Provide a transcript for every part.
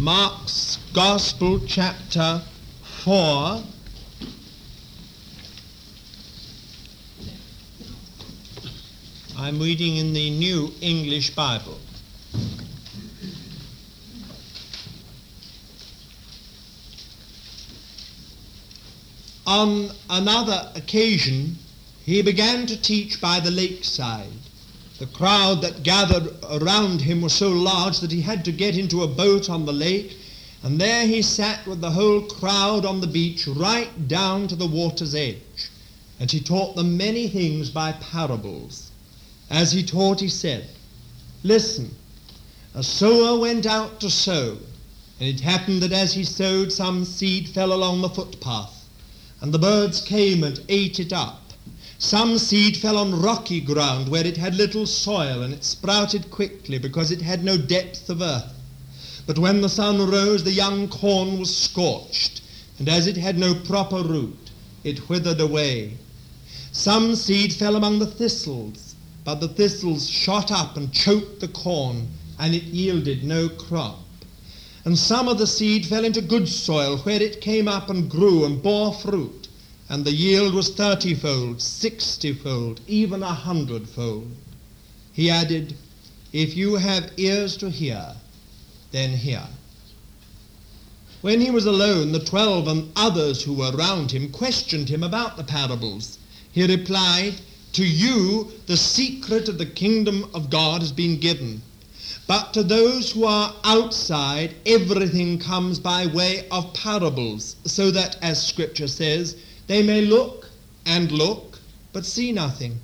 Mark's Gospel, chapter 4. I'm reading in the New English Bible. On another occasion, he began to teach by the lakeside. The crowd that gathered around him was so large that he had to get into a boat on the lake, and there he sat with the whole crowd on the beach right down to the water's edge. And he taught them many things by parables. As he taught, he said, "Listen, a sower went out to sow, and it happened that as he sowed, some seed fell along the footpath, and the birds came and ate it up. Some seed fell on rocky ground where it had little soil, and it sprouted quickly because it had no depth of earth. But when the sun rose, the young corn was scorched, and as it had no proper root, it withered away. Some seed fell among the thistles, but the thistles shot up and choked the corn, and it yielded no crop. And some of the seed fell into good soil, where it came up and grew and bore fruit. And the yield was 30-fold, 60-fold, even 100-fold. He added, "If you have ears to hear, then hear." When he was alone, the 12 and others who were round him questioned him about the parables. He replied, "To you the secret of the kingdom of God has been given, but to those who are outside everything comes by way of parables, so that, as Scripture says, they may look and look, but see nothing.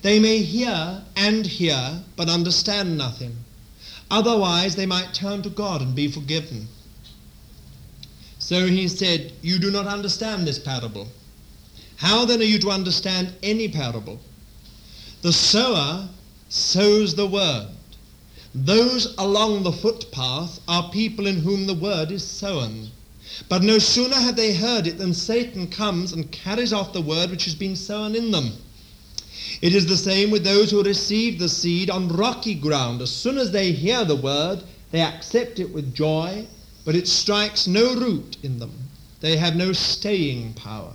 They may hear and hear, but understand nothing. Otherwise they might turn to God and be forgiven." So he said, "You do not understand this parable. How then are you to understand any parable? The sower sows the word. Those along the footpath are people in whom the word is sown. But no sooner have they heard it than Satan comes and carries off the word which has been sown in them. It is the same with those who receive the seed on rocky ground. As soon as they hear the word, they accept it with joy, but it strikes no root in them. They have no staying power.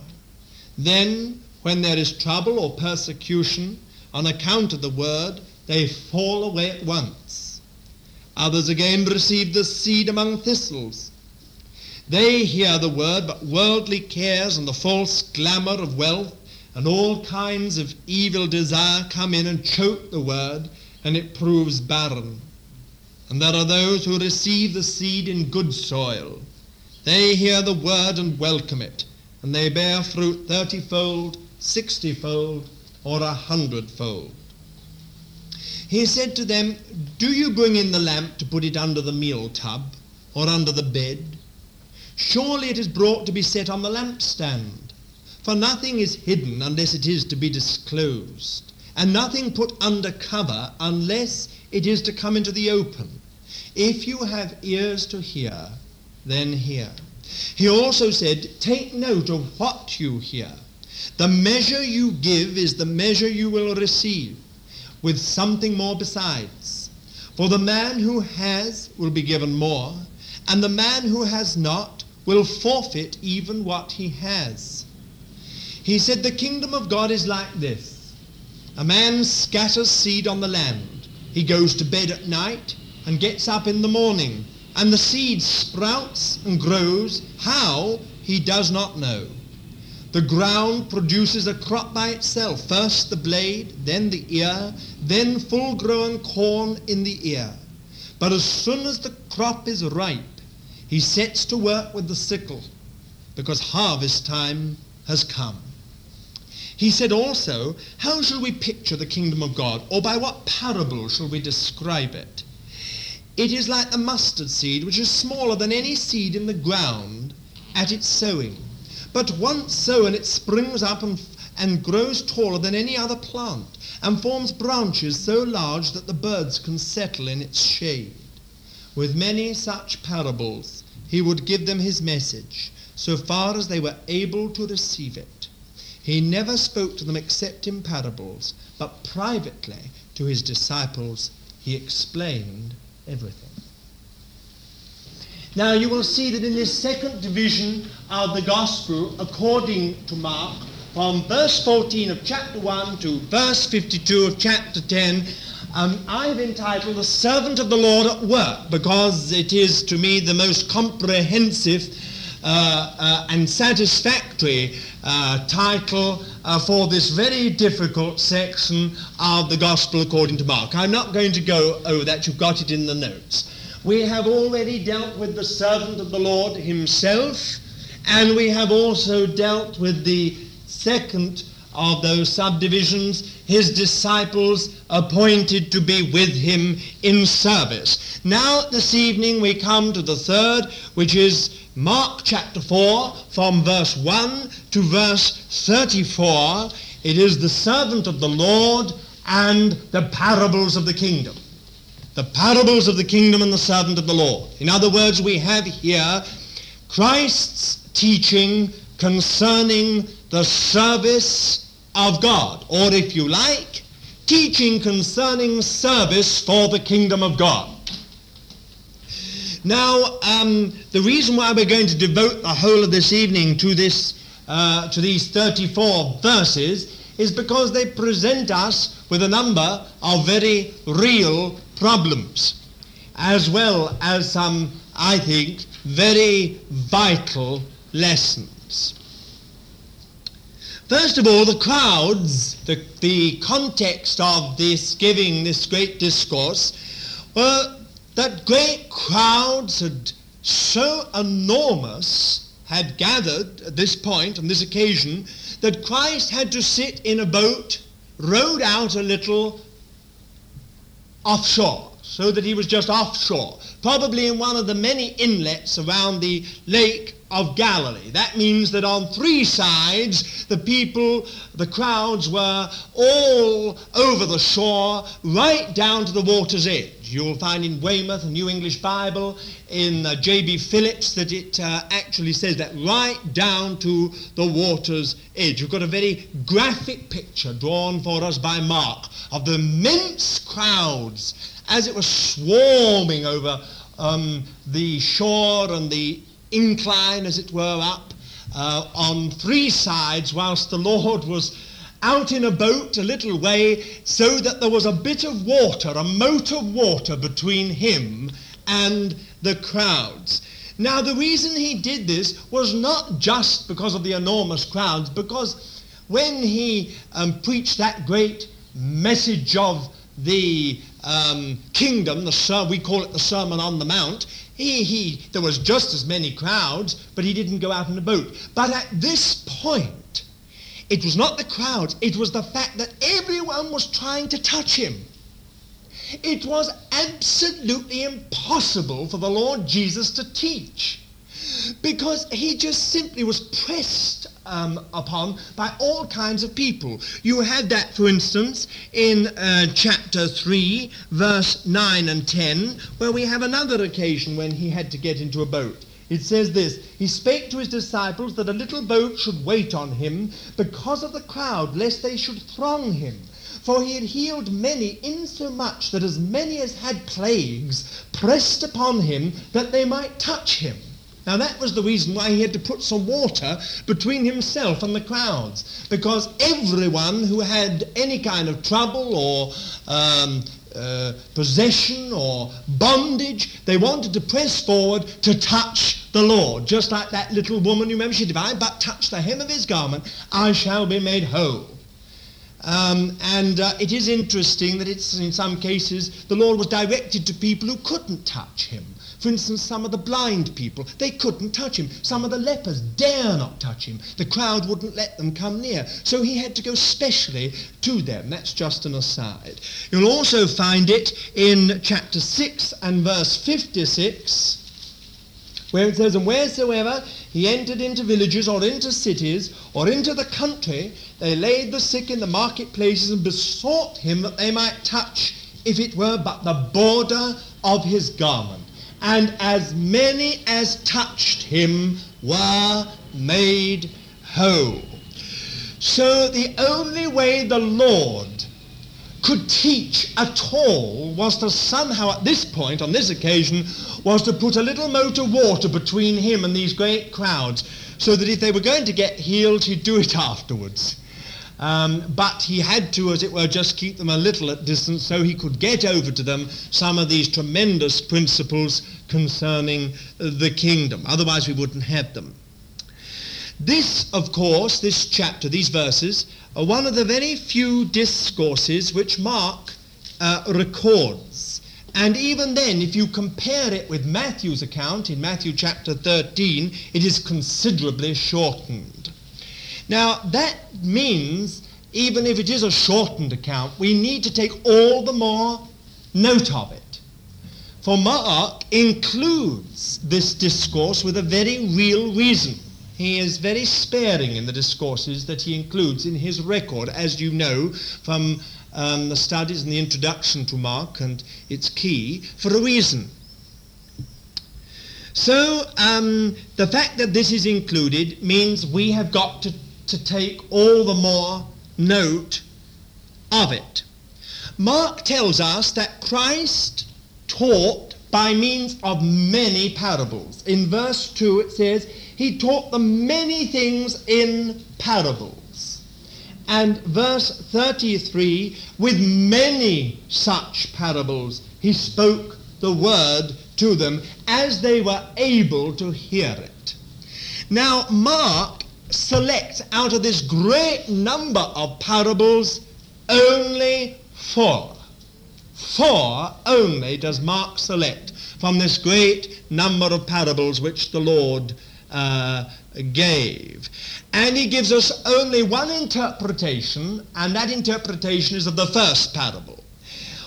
Then, when there is trouble or persecution on account of the word, they fall away at once. Others again receive the seed among thistles. They hear the word, but worldly cares and the false glamour of wealth and all kinds of evil desire come in and choke the word, and it proves barren. And there are those who receive the seed in good soil. They hear the word and welcome it, and they bear fruit 30-fold, 60-fold, or 100-fold. He said to them, "Do you bring in the lamp to put it under the meal tub or under the bed? Surely it is brought to be set on the lampstand. For nothing is hidden unless it is to be disclosed, and nothing put under cover unless it is to come into the open. If you have ears to hear, then hear." He also said, "Take note of what you hear. The measure you give is the measure you will receive, with something more besides. For the man who has will be given more, and the man who has not will forfeit even what he has." He said, "The kingdom of God is like this. A man scatters seed on the land. He goes to bed at night and gets up in the morning, and the seed sprouts and grows, how he does not know. The ground produces a crop by itself, first the blade, then the ear, then full-grown corn in the ear. But as soon as the crop is ripe, he sets to work with the sickle, because harvest time has come." He said also, "How shall we picture the kingdom of God, or by what parable shall we describe it? It is like the mustard seed, which is smaller than any seed in the ground at its sowing. But once sown, it springs up and grows taller than any other plant, and forms branches so large that the birds can settle in its shade." With many such parables, he would give them his message, so far as they were able to receive it. He never spoke to them except in parables, but privately to his disciples he explained everything. Now you will see that in this second division of the Gospel, according to Mark, from verse 14 of chapter 1 to verse 52 of chapter 10, I've entitled The Servant of the Lord at Work, because it is to me the most comprehensive and satisfactory title for this very difficult section of the Gospel according to Mark. I'm not going to go over that, you've got it in the notes. We have already dealt with the servant of the Lord himself, and we have also dealt with the second of those subdivisions, his disciples appointed to be with him in service. Now this evening we come to the third, which is Mark chapter 4 from verse 1 to verse 34. It is the servant of the Lord and the parables of the kingdom. The parables of the kingdom and the servant of the Lord. In other words, we have here Christ's teaching concerning the service of God, or if you like, teaching concerning service for the kingdom of God. Now, the reason why we're going to devote the whole of this evening to this, to these 34 verses is because they present us with a number of very real problems, as well as some, I think, very vital lessons. First of all, the crowds, the context of this giving, this great discourse, were that great crowds had so enormous had gathered at this point, on this occasion, that Christ had to sit in a boat, rowed out a little offshore, so that he was just offshore, probably in one of the many inlets around the Lake of Galilee. That means that on three sides, the crowds were all over the shore, right down to the water's edge. You'll find in Weymouth, the New English Bible, in J.B. Phillips, that it actually says that right down to the water's edge. You've got a very graphic picture drawn for us by Mark of the immense crowds as it was swarming over the shore and the incline, as it were, up on three sides, whilst the Lord was out in a boat a little way, so that there was a bit of water, a moat of water between him and the crowds. Now, the reason he did this was not just because of the enormous crowds, because when he preached that great message of the kingdom, we call it the Sermon on the Mount, there was just as many crowds, but he didn't go out in a boat. But at this point, it was not the crowds, it was the fact that everyone was trying to touch him. It was absolutely impossible for the Lord Jesus to teach, because he just simply was pressed upon by all kinds of people. You had that, for instance, in chapter 3, verse 9 and 10, where we have another occasion when he had to get into a boat. It says this: he spake to his disciples that a little boat should wait on him because of the crowd, lest they should throng him. For he had healed many, insomuch that as many as had plagues pressed upon him, that they might touch him. Now that was the reason why he had to put some water between himself and the crowds, because everyone who had any kind of trouble or possession or bondage, they wanted to press forward to touch the Lord. Just like that little woman, you remember, she said, "If I but touch the hem of his garment, I shall be made whole." And it is interesting that it's in some cases the Lord was directed to people who couldn't touch him. For instance, some of the blind people, they couldn't touch him. Some of the lepers dare not touch him. The crowd wouldn't let them come near. So he had to go specially to them. That's just an aside. You'll also find it in chapter 6 and verse 56, where it says, "And wheresoever he entered into villages or into cities or into the country, they laid the sick in the marketplaces and besought him that they might touch, if it were but the border of his garment. And as many as touched him were made whole." So the only way the Lord could teach at all was to somehow, at this point, on this occasion, was to put a little moat of water between him and these great crowds, so that if they were going to get healed, he'd do it afterwards. But he had to, as it were, just keep them a little at distance so he could get over to them some of these tremendous principles concerning the kingdom. Otherwise, we wouldn't have them. This, of course, this chapter, these verses, are one of the very few discourses which Mark records. And even then, if you compare it with Matthew's account in Matthew chapter 13, it is considerably shortened. Now, that means, even if it is a shortened account, we need to take all the more note of it. For Mark includes this discourse with a very real reason. He is very sparing in the discourses that he includes in his record, as you know from the studies and the introduction to Mark and its key, for a reason. So the fact that this is included means we have got to take all the more note of it. Mark tells us that Christ taught by means of many parables. In verse 2 it says, he taught them many things in parables. And verse 33, with many such parables he spoke the word to them as they were able to hear it. Now Mark selects out of this great number of parables only four. Four only does Mark select from this great number of parables which the Lord gave. And he gives us only one interpretation, and that interpretation is of the first parable.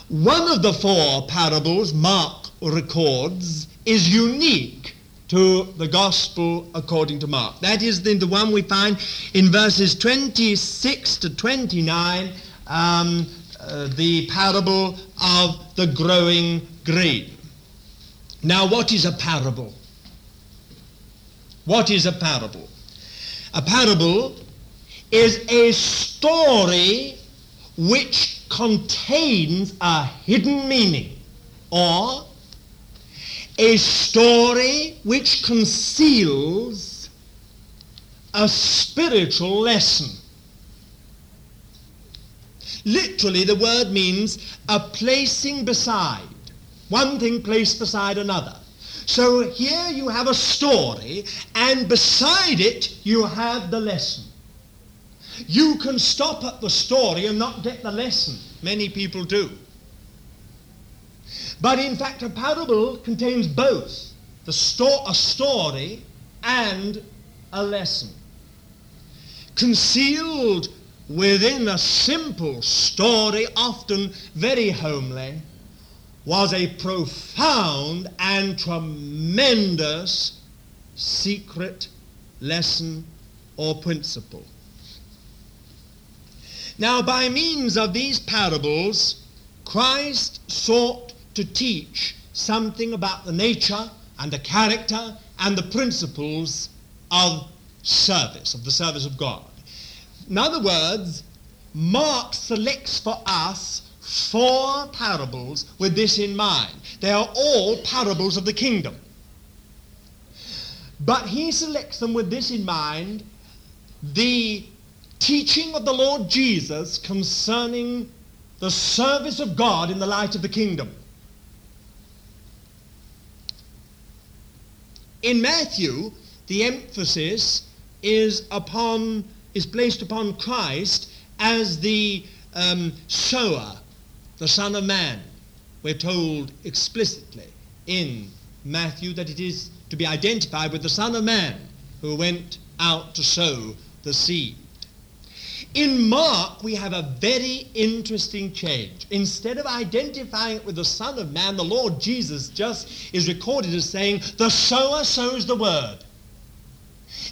One of the four parables Mark records is unique to the Gospel according to Mark. That is the one we find in verses 26 to 29, the parable of the growing grain. Now, what is a parable? What is a parable? A parable is a story which contains a hidden meaning, or a story which conceals a spiritual lesson. Literally, the word means a placing beside, one thing placed beside another. So here you have a story, and beside it you have the lesson. You can stop at the story and not get the lesson. Many people do. But in fact, a parable contains both a story and a lesson. Concealed within a simple story, often very homely, was a profound and tremendous secret lesson or principle. Now, by means of these parables, Christ sought to teach something about the nature and the character and the principles of service, of the service of God. In other words, Mark selects for us four parables with this in mind. They are all parables of the kingdom. But he selects them with this in mind, the teaching of the Lord Jesus concerning the service of God in the light of the kingdom. In Matthew, the emphasis is placed upon Christ as the sower, the Son of Man. We're told explicitly in Matthew that it is to be identified with the Son of Man who went out to sow the seed. In Mark, we have a very interesting change. Instead of identifying it with the Son of Man, the Lord Jesus just is recorded as saying, the sower sows the word.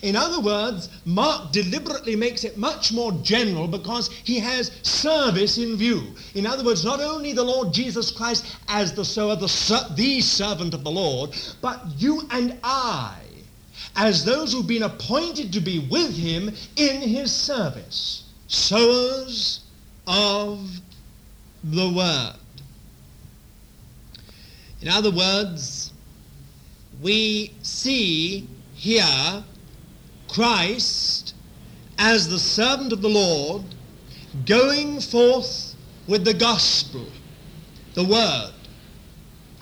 In other words, Mark deliberately makes it much more general because he has service in view. In other words, not only the Lord Jesus Christ as the sower, the servant of the Lord, but you and I as those who've been appointed to be with him in his service. Sowers of the word. In other words, we see here Christ as the servant of the Lord going forth with the gospel, the word.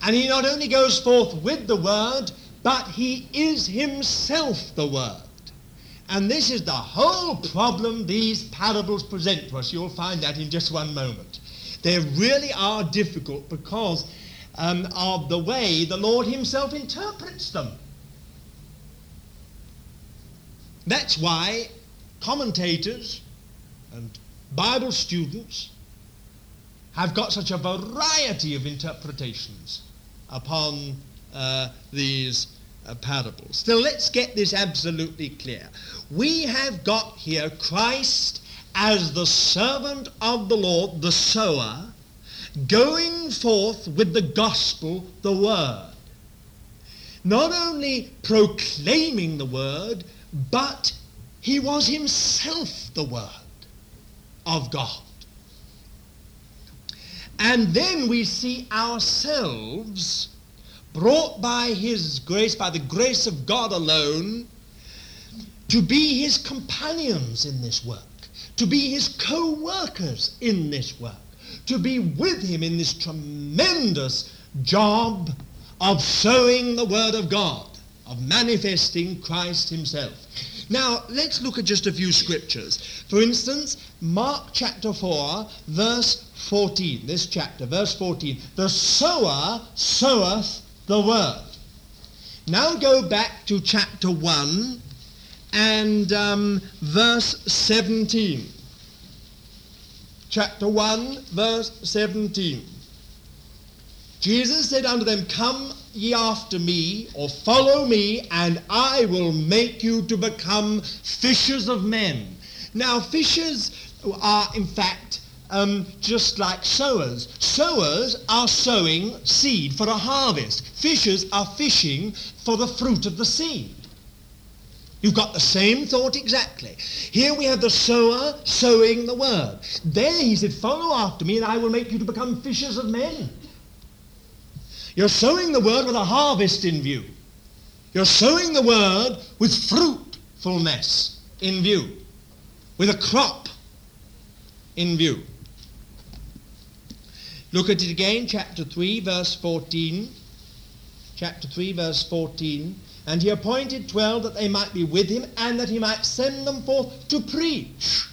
And he not only goes forth with the word, but he is himself the word. And this is the whole problem these parables present to us. You'll find that in just one moment. They really are difficult because of the way the Lord himself interprets them. That's why commentators and Bible students have got such a variety of interpretations upon these parables. So let's get this absolutely clear. We have got here Christ as the servant of the Lord, the sower, going forth with the gospel, the word. Not only proclaiming the word, but he was himself the word of God. And then we see ourselves brought by his grace, by the grace of God alone, to be his companions in this work, to be his co-workers in this work, to be with him in this tremendous job of sowing the word of God, of manifesting Christ himself. Now, let's look at just a few scriptures. For instance, Mark chapter 4, verse 14. This chapter, verse 14. The sower soweth the word. Now go back to chapter 1 and verse 17. Chapter 1, verse 17. Jesus said unto them, Come ye after me, or follow me, and I will make you to become fishers of men. Now, fishers are, in fact, just like sowers. Sowers are sowing seed for a harvest. Fishers are fishing for the fruit of the seed. You've got the same thought exactly. Here we have the sower sowing the word. There he said, Follow after me, and I will make you to become fishers of men. You're sowing the word with a harvest in view. You're sowing the word with fruitfulness in view, with a crop in view. Look at it again, chapter 3, verse 14. Chapter 3, verse 14. And he appointed 12 that they might be with him, and that he might send them forth to preach,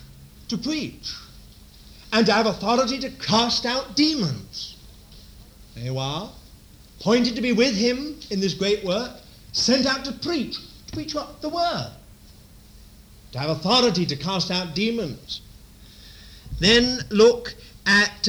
and to have authority to cast out demons. There you are. Appointed to be with him in this great work, sent out to preach. To preach what? The word. To have authority to cast out demons. Then look at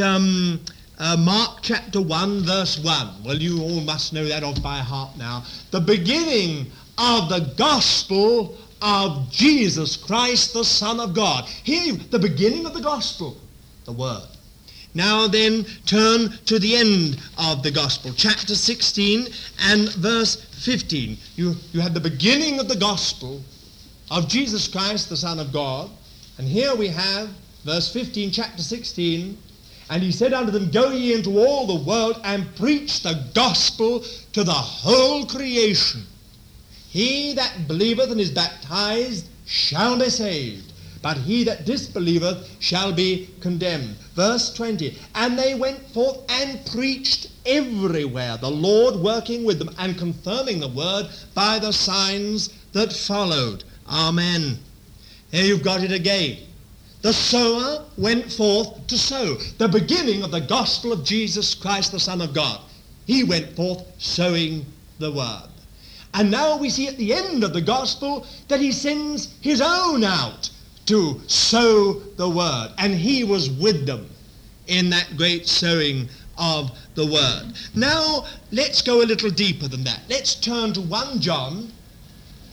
Mark chapter 1, verse 1. Well, you all must know that off by heart now. The beginning of the gospel of Jesus Christ, the Son of God. Here, the beginning of the gospel, the word. Now then, turn to the end of the gospel, chapter 16 and verse 15. You had the beginning of the gospel of Jesus Christ, the Son of God. And here we have verse 15, chapter 16. And he said unto them, Go ye into all the world and preach the gospel to the whole creation. He that believeth and is baptized shall be saved. But he that disbelieveth shall be condemned. Verse 20, and they went forth and preached everywhere, the Lord working with them and confirming the word by the signs that followed. Amen. Here you've got it again. The sower went forth to sow. The beginning of the gospel of Jesus Christ, the Son of God. He went forth sowing the word. And now we see at the end of the gospel that he sends his own out to sow the word. And he was with them in that great sowing of the word. Now, let's go a little deeper than that. Let's turn to 1 John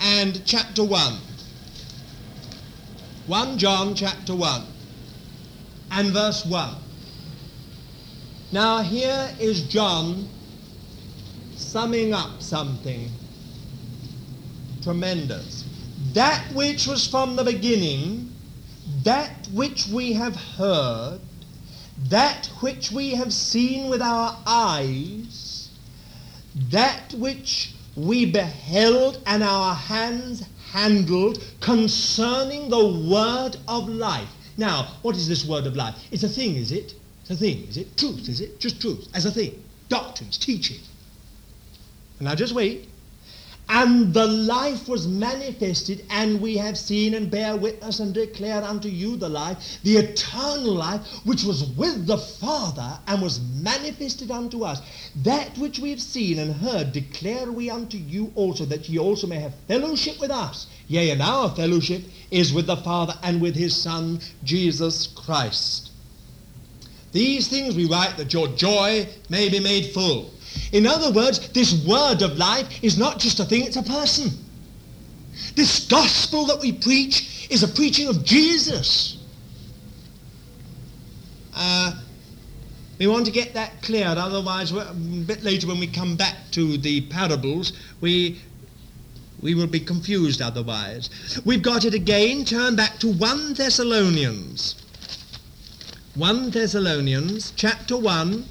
and chapter 1. 1 John chapter 1 and verse 1. Now, here is John summing up something tremendous. That which was from the beginning, that which we have heard, that which we have seen with our eyes, that which we beheld and our hands handled concerning the word of life. Now, what is this word of life? It's a thing, is it? It's a thing, is it? Truth, is it? Just truth, as a thing. Doctrines, teaching. Now just wait. And the life was manifested, and we have seen and bear witness and declare unto you the life, the eternal life, which was with the Father and was manifested unto us. That which we have seen and heard declare we unto you also, that ye also may have fellowship with us. Yea, and our fellowship is with the Father and with his Son, Jesus Christ. These things we write that your joy may be made full. In other words, this word of life is not just a thing, it's a person. This gospel that we preach is a preaching of Jesus. We want to get that clear, otherwise a bit later when we come back to the parables, we will be confused otherwise. We've got it again. Turn back to 1 Thessalonians. 1 Thessalonians, chapter 1.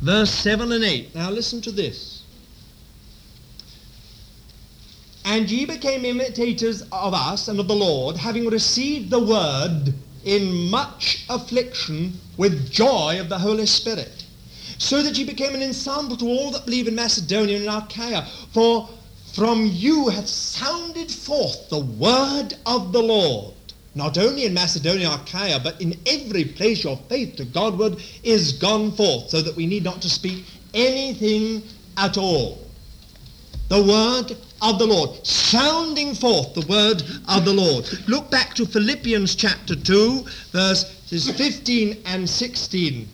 Verse 7 and 8. Now listen to this. And ye became imitators of us and of the Lord, having received the word in much affliction with joy of the Holy Spirit, so that ye became an ensample to all that believe in Macedonia and in Achaia. For from you hath sounded forth the word of the Lord. Not only in Macedonia and Achaia, but in every place your faith to Godward is gone forth, so that we need not to speak anything at all. The word of the Lord, sounding forth the word of the Lord. Look back to Philippians chapter 2, verses 15 and 16.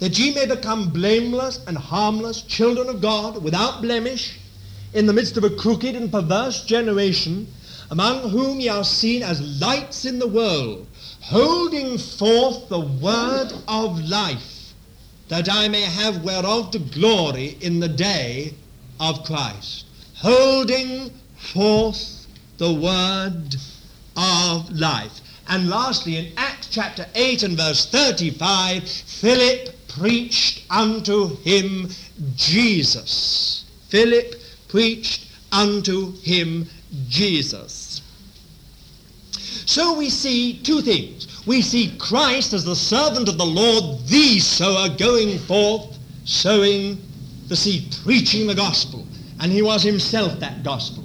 That ye may become blameless and harmless, children of God, without blemish, in the midst of a crooked and perverse generation, among whom ye are seen as lights in the world, holding forth the word of life, that I may have whereof to glory in the day of Christ. Holding forth the word of life. And lastly, in Acts chapter 8 and verse 35, Philip preached unto him Jesus. Philip preached unto him Jesus. So we see two things. We see Christ as the servant of the Lord, the sower going forth, sowing the seed, preaching the gospel. And he was himself that gospel.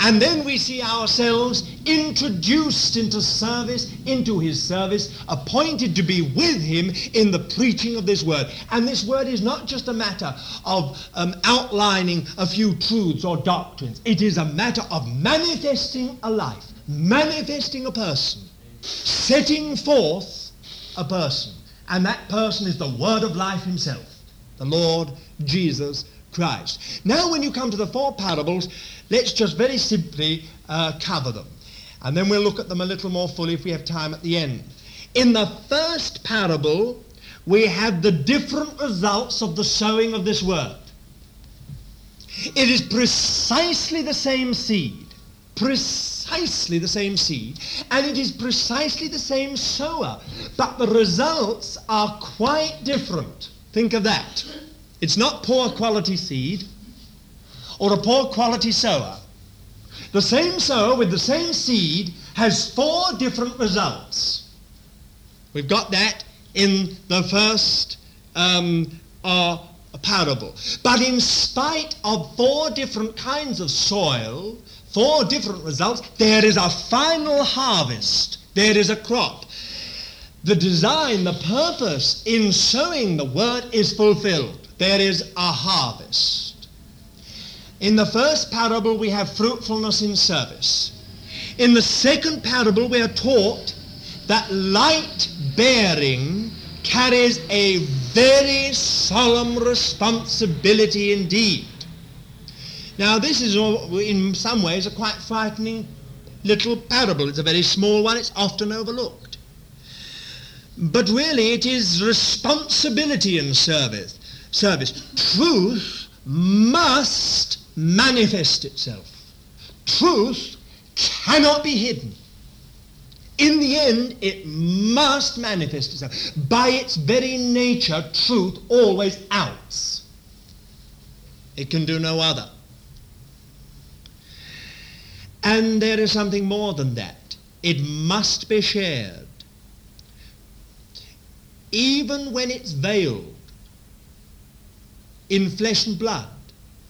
And then we see ourselves introduced into service, into his service, appointed to be with him in the preaching of this word. And this word is not just a matter of outlining a few truths or doctrines. It is a matter of manifesting a life, manifesting a person, setting forth a person. And that person is the word of life himself, the Lord Jesus Christ. Now when you come to the four parables, let's just very simply cover them. And then we'll look at them a little more fully if we have time at the end. In the first parable, we have the different results of the sowing of this word. It is precisely the same seed. Precisely the same seed. And it is precisely the same sower. But the results are quite different. Think of that. It's not poor quality seed or a poor quality sower. The same sower with the same seed has four different results. We've got that in the first parable. But in spite of four different kinds of soil, four different results, there is a final harvest. There is a crop. The design, the purpose in sowing the word is fulfilled. There is a harvest. In the first parable, we have fruitfulness in service. In the second parable, we are taught that light bearing carries a very solemn responsibility indeed. Now, this is in some ways a quite frightening little parable. It's a very small one. It's often overlooked. But really, it is responsibility in service. Truth must manifest itself. Truth cannot be hidden. In the end, it must manifest itself. By its very nature, truth always outs. It can do no other. And there is something more than that. It must be shared. Even when it's veiled in flesh and blood,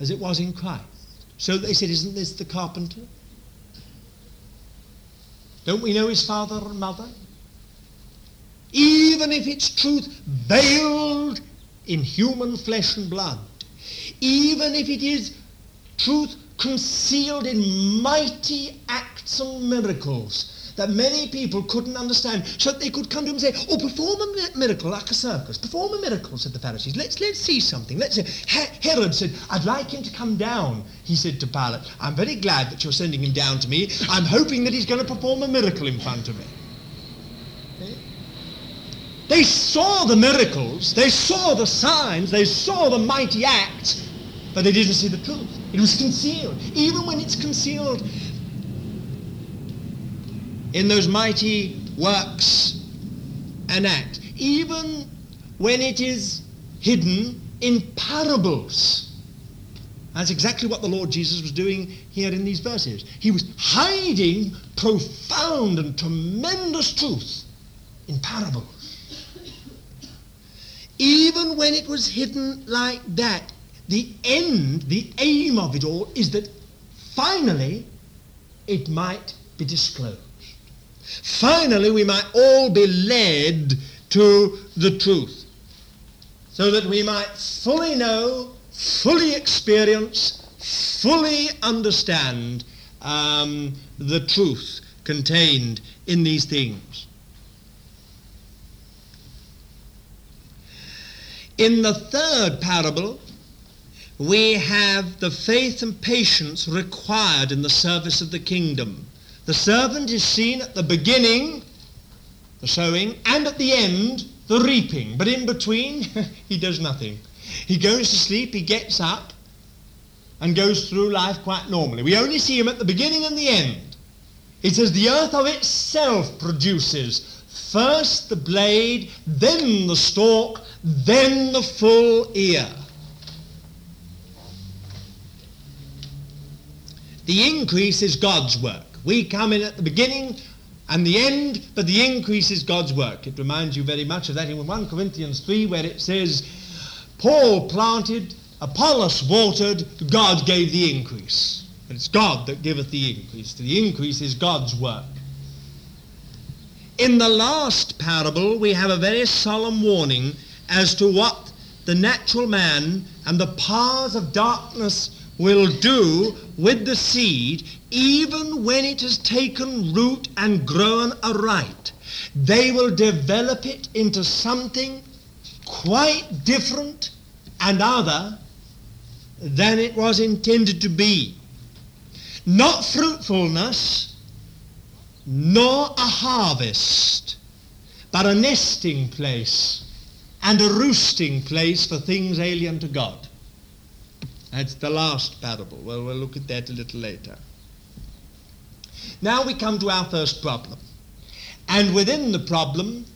as it was in Christ. So they said, isn't this the carpenter? Don't we know his father and mother? Even if it's truth veiled in human flesh and blood, even if it is truth concealed in mighty acts and miracles that many people couldn't understand, so that they could come to him and say, oh, perform a miracle like a circus. Perform a miracle, said the Pharisees. Let's see something. Let's see. Herod said, I'd like him to come down, he said to Pilate. I'm very glad that you're sending him down to me. I'm hoping that he's going to perform a miracle in front of me. They saw the miracles, they saw the signs, they saw the mighty acts, but they didn't see the truth. It was concealed. Even when it's concealed in those mighty works and acts, even when it is hidden in parables, that's exactly what the Lord Jesus was doing here in these verses. He was hiding profound and tremendous truth in parables. Even when it was hidden like that, the end, the aim of it all is that finally it might be disclosed. Finally we might all be led to the truth, so that we might fully know, fully experience, fully understand the truth contained in these things. In the third parable, we have the faith and patience required in the service of the kingdom. The servant is seen at the beginning, the sowing, and at the end, the reaping. But in between, he does nothing. He goes to sleep, he gets up, and goes through life quite normally. We only see him at the beginning and the end. It says, the earth of itself produces first the blade, then the stalk, then the full ear. The increase is God's work. We come in at the beginning and the end, but the increase is God's work. It reminds you very much of that in 1 Corinthians 3, where it says, Paul planted, Apollos watered, God gave the increase. But it's God that giveth the increase. The increase is God's work. In the last parable, we have a very solemn warning as to what the natural man and the powers of darkness will do with the seed, even when it has taken root and grown aright. They will develop it into something quite different and other than it was intended to be. Not fruitfulness, nor a harvest, but a nesting place and a roosting place for things alien to God. That's the last parable. Well, we'll look at that a little later. Now we come to our first problem. And within the problem,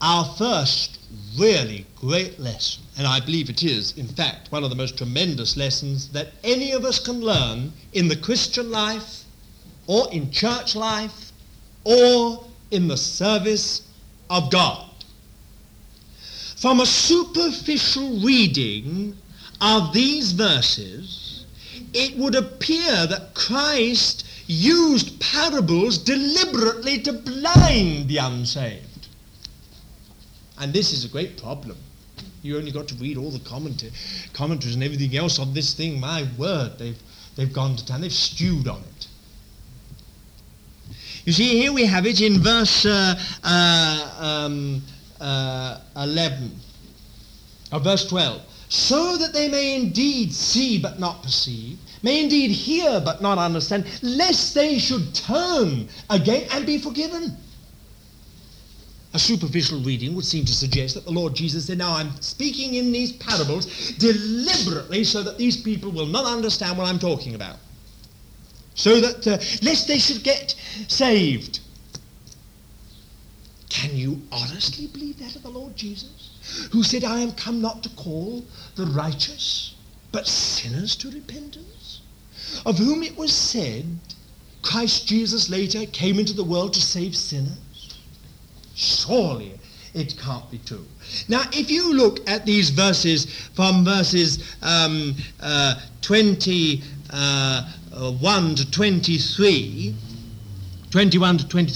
our first really great lesson, and I believe it is, in fact, one of the most tremendous lessons that any of us can learn in the Christian life, or in church life, or in the service of God. From a superficial reading of these verses, it would appear that Christ used parables deliberately to blind the unsaved. And this is a great problem. You only got to read all the commentaries and everything else on this thing. My word, they've gone to town, they've stewed on it. You see, here we have it in verse 11, or verse 12. So that they may indeed see but not perceive, may indeed hear but not understand, lest they should turn again and be forgiven. A superficial reading would seem to suggest that the Lord Jesus said, now I'm speaking in these parables deliberately so that these people will not understand what I'm talking about. So that, lest they should get saved. Can you honestly believe that of the Lord Jesus, who said, I am come not to call the righteous, but sinners to repentance, of whom it was said, Christ Jesus later came into the world to save sinners. Surely it can't be true. Now, if you look at these verses from verses 21 to 23,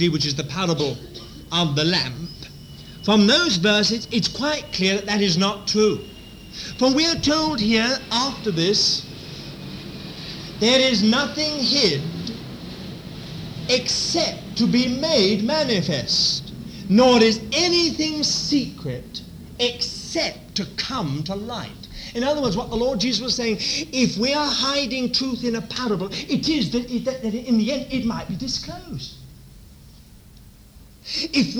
which is the parable of the lamp, from those verses it's quite clear that that is not true. For we are told here after this, there is nothing hid except to be made manifest, nor is anything secret except to come to light. In other words, what the Lord Jesus was saying, if we are hiding truth in a parable, it is that in the end it might be disclosed. If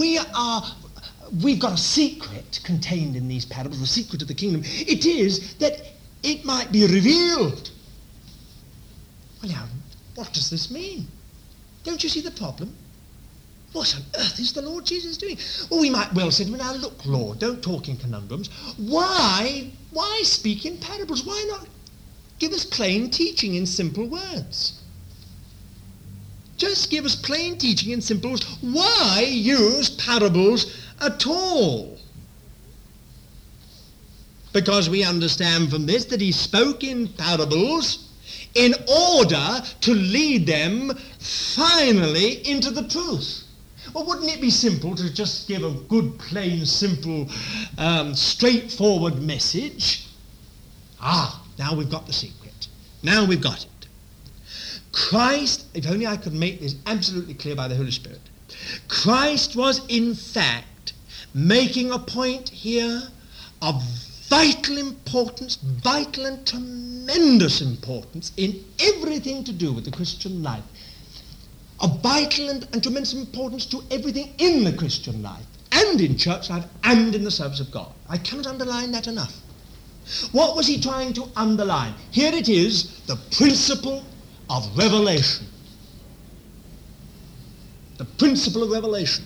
we've got a secret contained in these parables, the secret of the kingdom, it is that it might be revealed. Well, now, what does this mean? Don't you see the problem? What on earth is the Lord Jesus doing? Well, we might well say to him, now look, Lord, don't talk in conundrums. Why speak in parables? Why not give us plain teaching in simple words? Just give us plain teaching in simple words. Why use parables at all? Because we understand from this that he spoke in parables in order to lead them finally into the truth. Well, wouldn't it be simple to just give a good, plain, simple, straightforward message? Ah, now we've got the secret. Now we've got it. Christ, if only I could make this absolutely clear by the Holy Spirit, Christ was in fact making a point here of vital importance, vital and tremendous importance in everything to do with the Christian life. Of vital and tremendous importance to everything in the Christian life and in church life and in the service of God. I cannot underline that enough. What was he trying to underline? Here it is, the principle of revelation. The principle of revelation.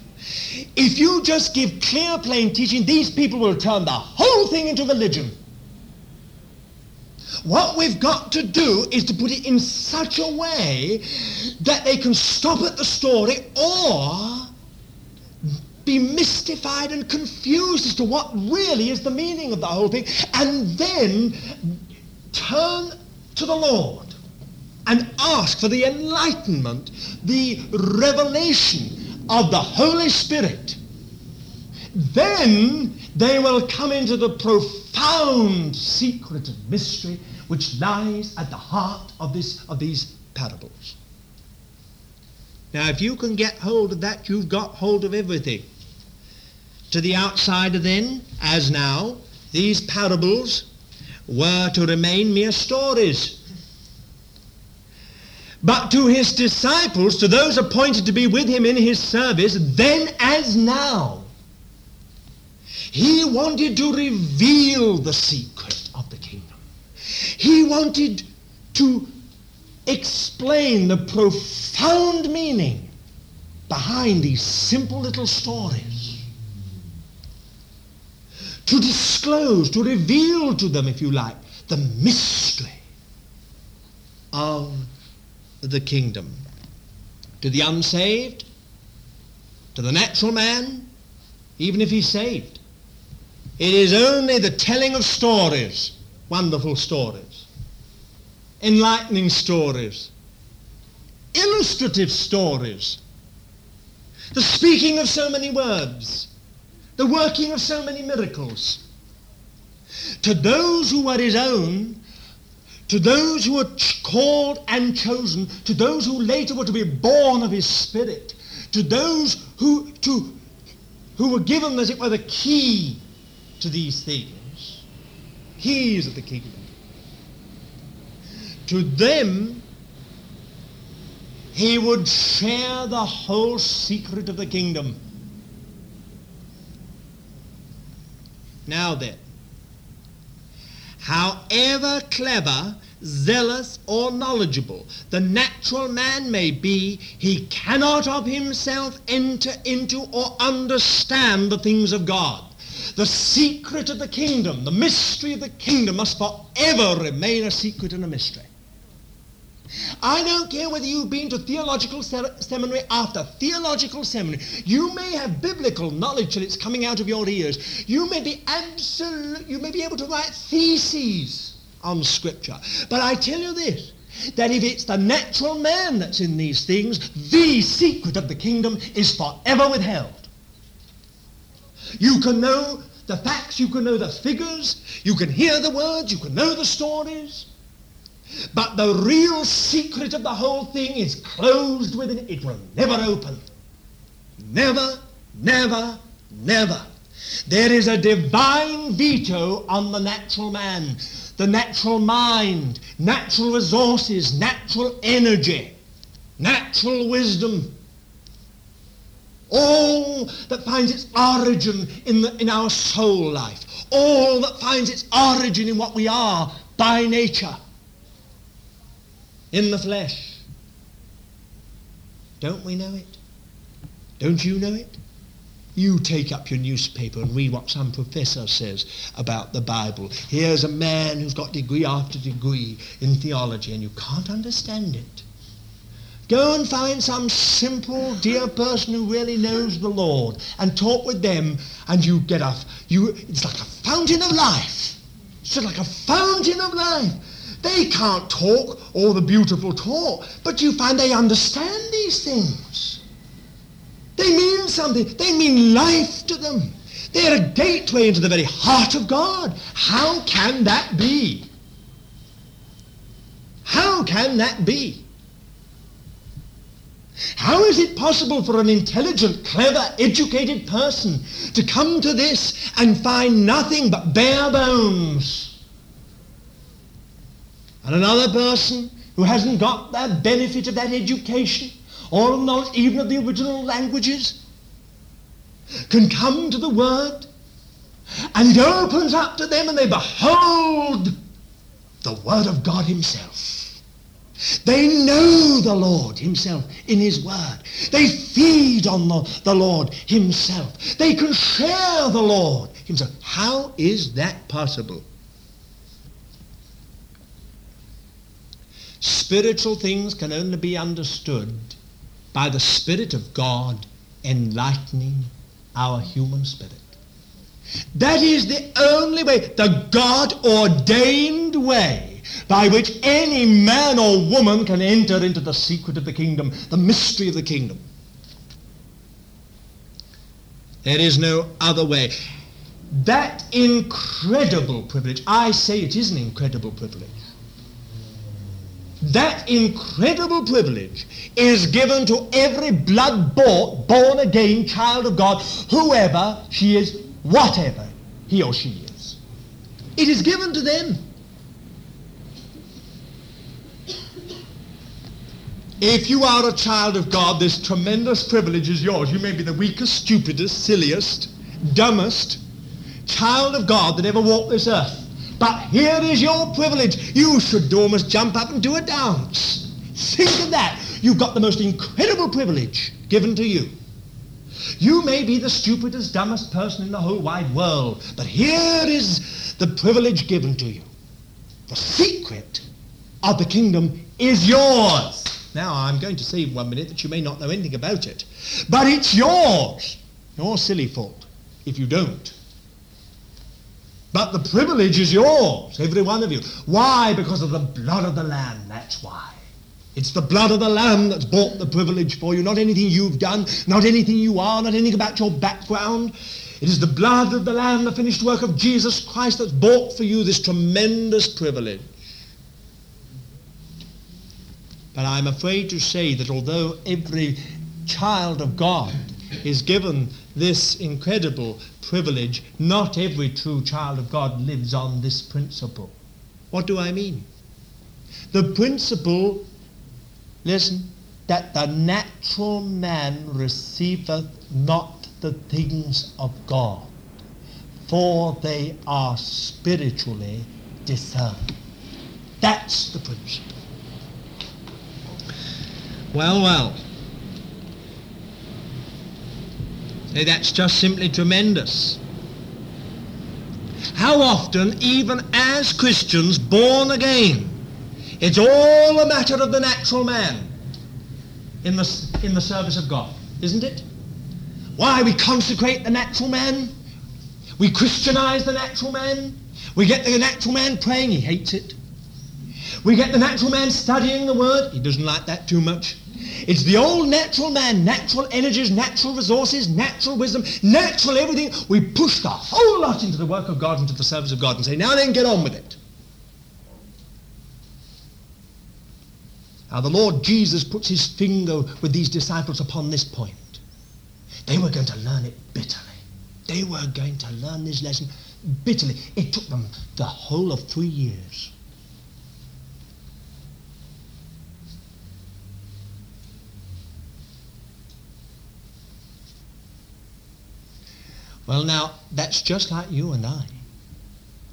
If you just give clear, plain teaching, these people will turn the whole thing into religion. What we've got to do is to put it in such a way that they can stop at the story or be mystified and confused as to what really is the meaning of the whole thing, and then turn to the Lord and ask for the enlightenment, the revelation of the Holy Spirit. Then they will come into the profound secret and mystery which lies at the heart of these parables. Now, if you can get hold of that, you've got hold of everything. To the outsider then, as now, these parables were to remain mere stories. But to his disciples, to those appointed to be with him in his service, then as now, he wanted to reveal the secret of the kingdom. He wanted to explain the profound meaning behind these simple little stories. To disclose, to reveal to them, if you like, the mystery of the kingdom. To the unsaved, to the natural man, even if he's saved, it is only the telling of stories, wonderful stories, enlightening stories, illustrative stories, the speaking of so many words, the working of so many miracles. To those who are his own, to those who were called and chosen, to those who later were to be born of his Spirit, to those who were given, as it were, the key to these things, keys of the kingdom. To them, he would share the whole secret of the kingdom. Now then, however clever, zealous, or knowledgeable the natural man may be, he cannot of himself enter into or understand the things of God. The secret of the kingdom, the mystery of the kingdom must forever remain a secret and a mystery. I don't care whether you've been to theological seminary after theological seminary. You may have biblical knowledge till it's coming out of your ears. You may be able to write theses on Scripture. But I tell you this, that if it's the natural man that's in these things, the secret of the kingdom is forever withheld. You can know the facts, you can know the figures, you can hear the words, you can know the stories. But the real secret of the whole thing is closed within. It will never open. Never, never, never. There is a divine veto on the natural man, the natural mind, natural resources, natural energy, natural wisdom. All that finds its origin in our soul life. All that finds its origin in what we are by nature. In the flesh. Don't we know it? Don't you know it? You take up your newspaper and read what some professor says about the Bible. Here's a man who's got degree after degree in theology, and you can't understand it. Go and find some simple, dear person who really knows the Lord and talk with them, and you get off. It's like a fountain of life. It's just like a fountain of life. They can't talk all the beautiful talk, but you find they understand these things. They mean something. They mean life to them. They're a gateway into the very heart of God. How can that be? How can that be? How is it possible for an intelligent, clever, educated person to come to this and find nothing but bare bones? And another person who hasn't got the benefit of that education, or knowledge even of the original languages, can come to the Word, and it opens up to them, and they behold the Word of God Himself. They know the Lord Himself in His Word. They feed on the Lord Himself. They can share the Lord Himself. How is that possible? Spiritual things can only be understood by the Spirit of God enlightening our human spirit. That is the only way, the God-ordained way by which any man or woman can enter into the secret of the kingdom, the mystery of the kingdom. There is no other way. That incredible privilege, I say it is an incredible privilege, that incredible privilege is given to every blood-bought, born-again child of God, whoever she is, whatever he or she is. It is given to them. If you are a child of God, this tremendous privilege is yours. You may be the weakest, stupidest, silliest, dumbest child of God that ever walked this earth. But here is your privilege. You should almost jump up and do a dance. Think of that. You've got the most incredible privilege given to you. You may be the stupidest, dumbest person in the whole wide world, but here is the privilege given to you. The secret of the kingdom is yours. Now, I'm going to say in 1 minute that you may not know anything about it, but it's yours. Your silly fault if you don't. But the privilege is yours, every one of you. Why? Because of the blood of the Lamb, that's why. It's the blood of the Lamb that's bought the privilege for you, not anything you've done, not anything you are, not anything about your background. It is the blood of the Lamb, the finished work of Jesus Christ, that's bought for you this tremendous privilege. But I'm afraid to say that although every child of God is given this incredible privilege, not every true child of God lives on this principle. What do I mean? The principle, listen, that the natural man receiveth not the things of God, for they are spiritually discerned. That's the principle. Well, well. That's just simply tremendous. How often, even as Christians born again, it's all a matter of the natural man in the service of God, isn't it? Why we consecrate the natural man, we Christianize the natural man, we get the natural man praying, he hates it. We get the natural man studying the Word, he doesn't like that too much. It's the old natural man, natural energies, natural resources, natural wisdom, natural everything. We push the whole lot into the work of God, into the service of God, and say, now then, get on with it. Now the Lord Jesus puts his finger with these disciples upon this point. They were going to learn it bitterly. They were going to learn this lesson bitterly. It took them the whole of 3 years. Well, now, that's just like you and I.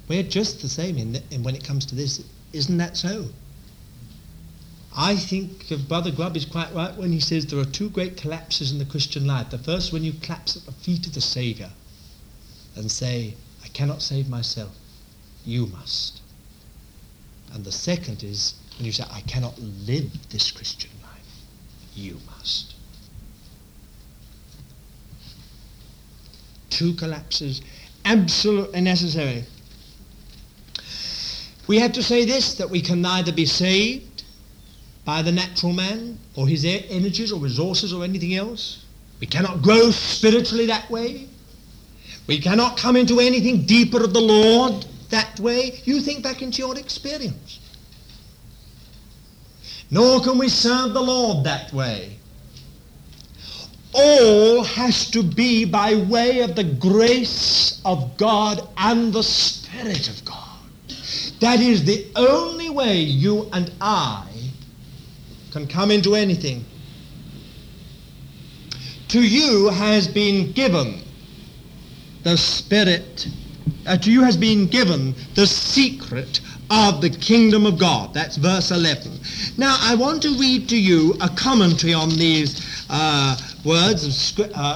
We're just the same when it comes to this. Isn't that so? I think Brother Grubb is quite right when he says there are two great collapses in the Christian life. The first, when you collapse at the feet of the Saviour and say, I cannot save myself, you must. And the second is when you say, I cannot live this Christian life, you must. Two collapses, absolutely necessary. We have to say this, that we can neither be saved by the natural man or his energies or resources or anything else. We cannot grow spiritually that way. We cannot come into anything deeper of the Lord that way. You think back into your experience. Nor can we serve the Lord that way. All has to be by way of the grace of God and the Spirit of God. That is the only way you and I can come into anything. To you has been given the secret of the kingdom of God. That's verse 11. Now I want to read to you a commentary on these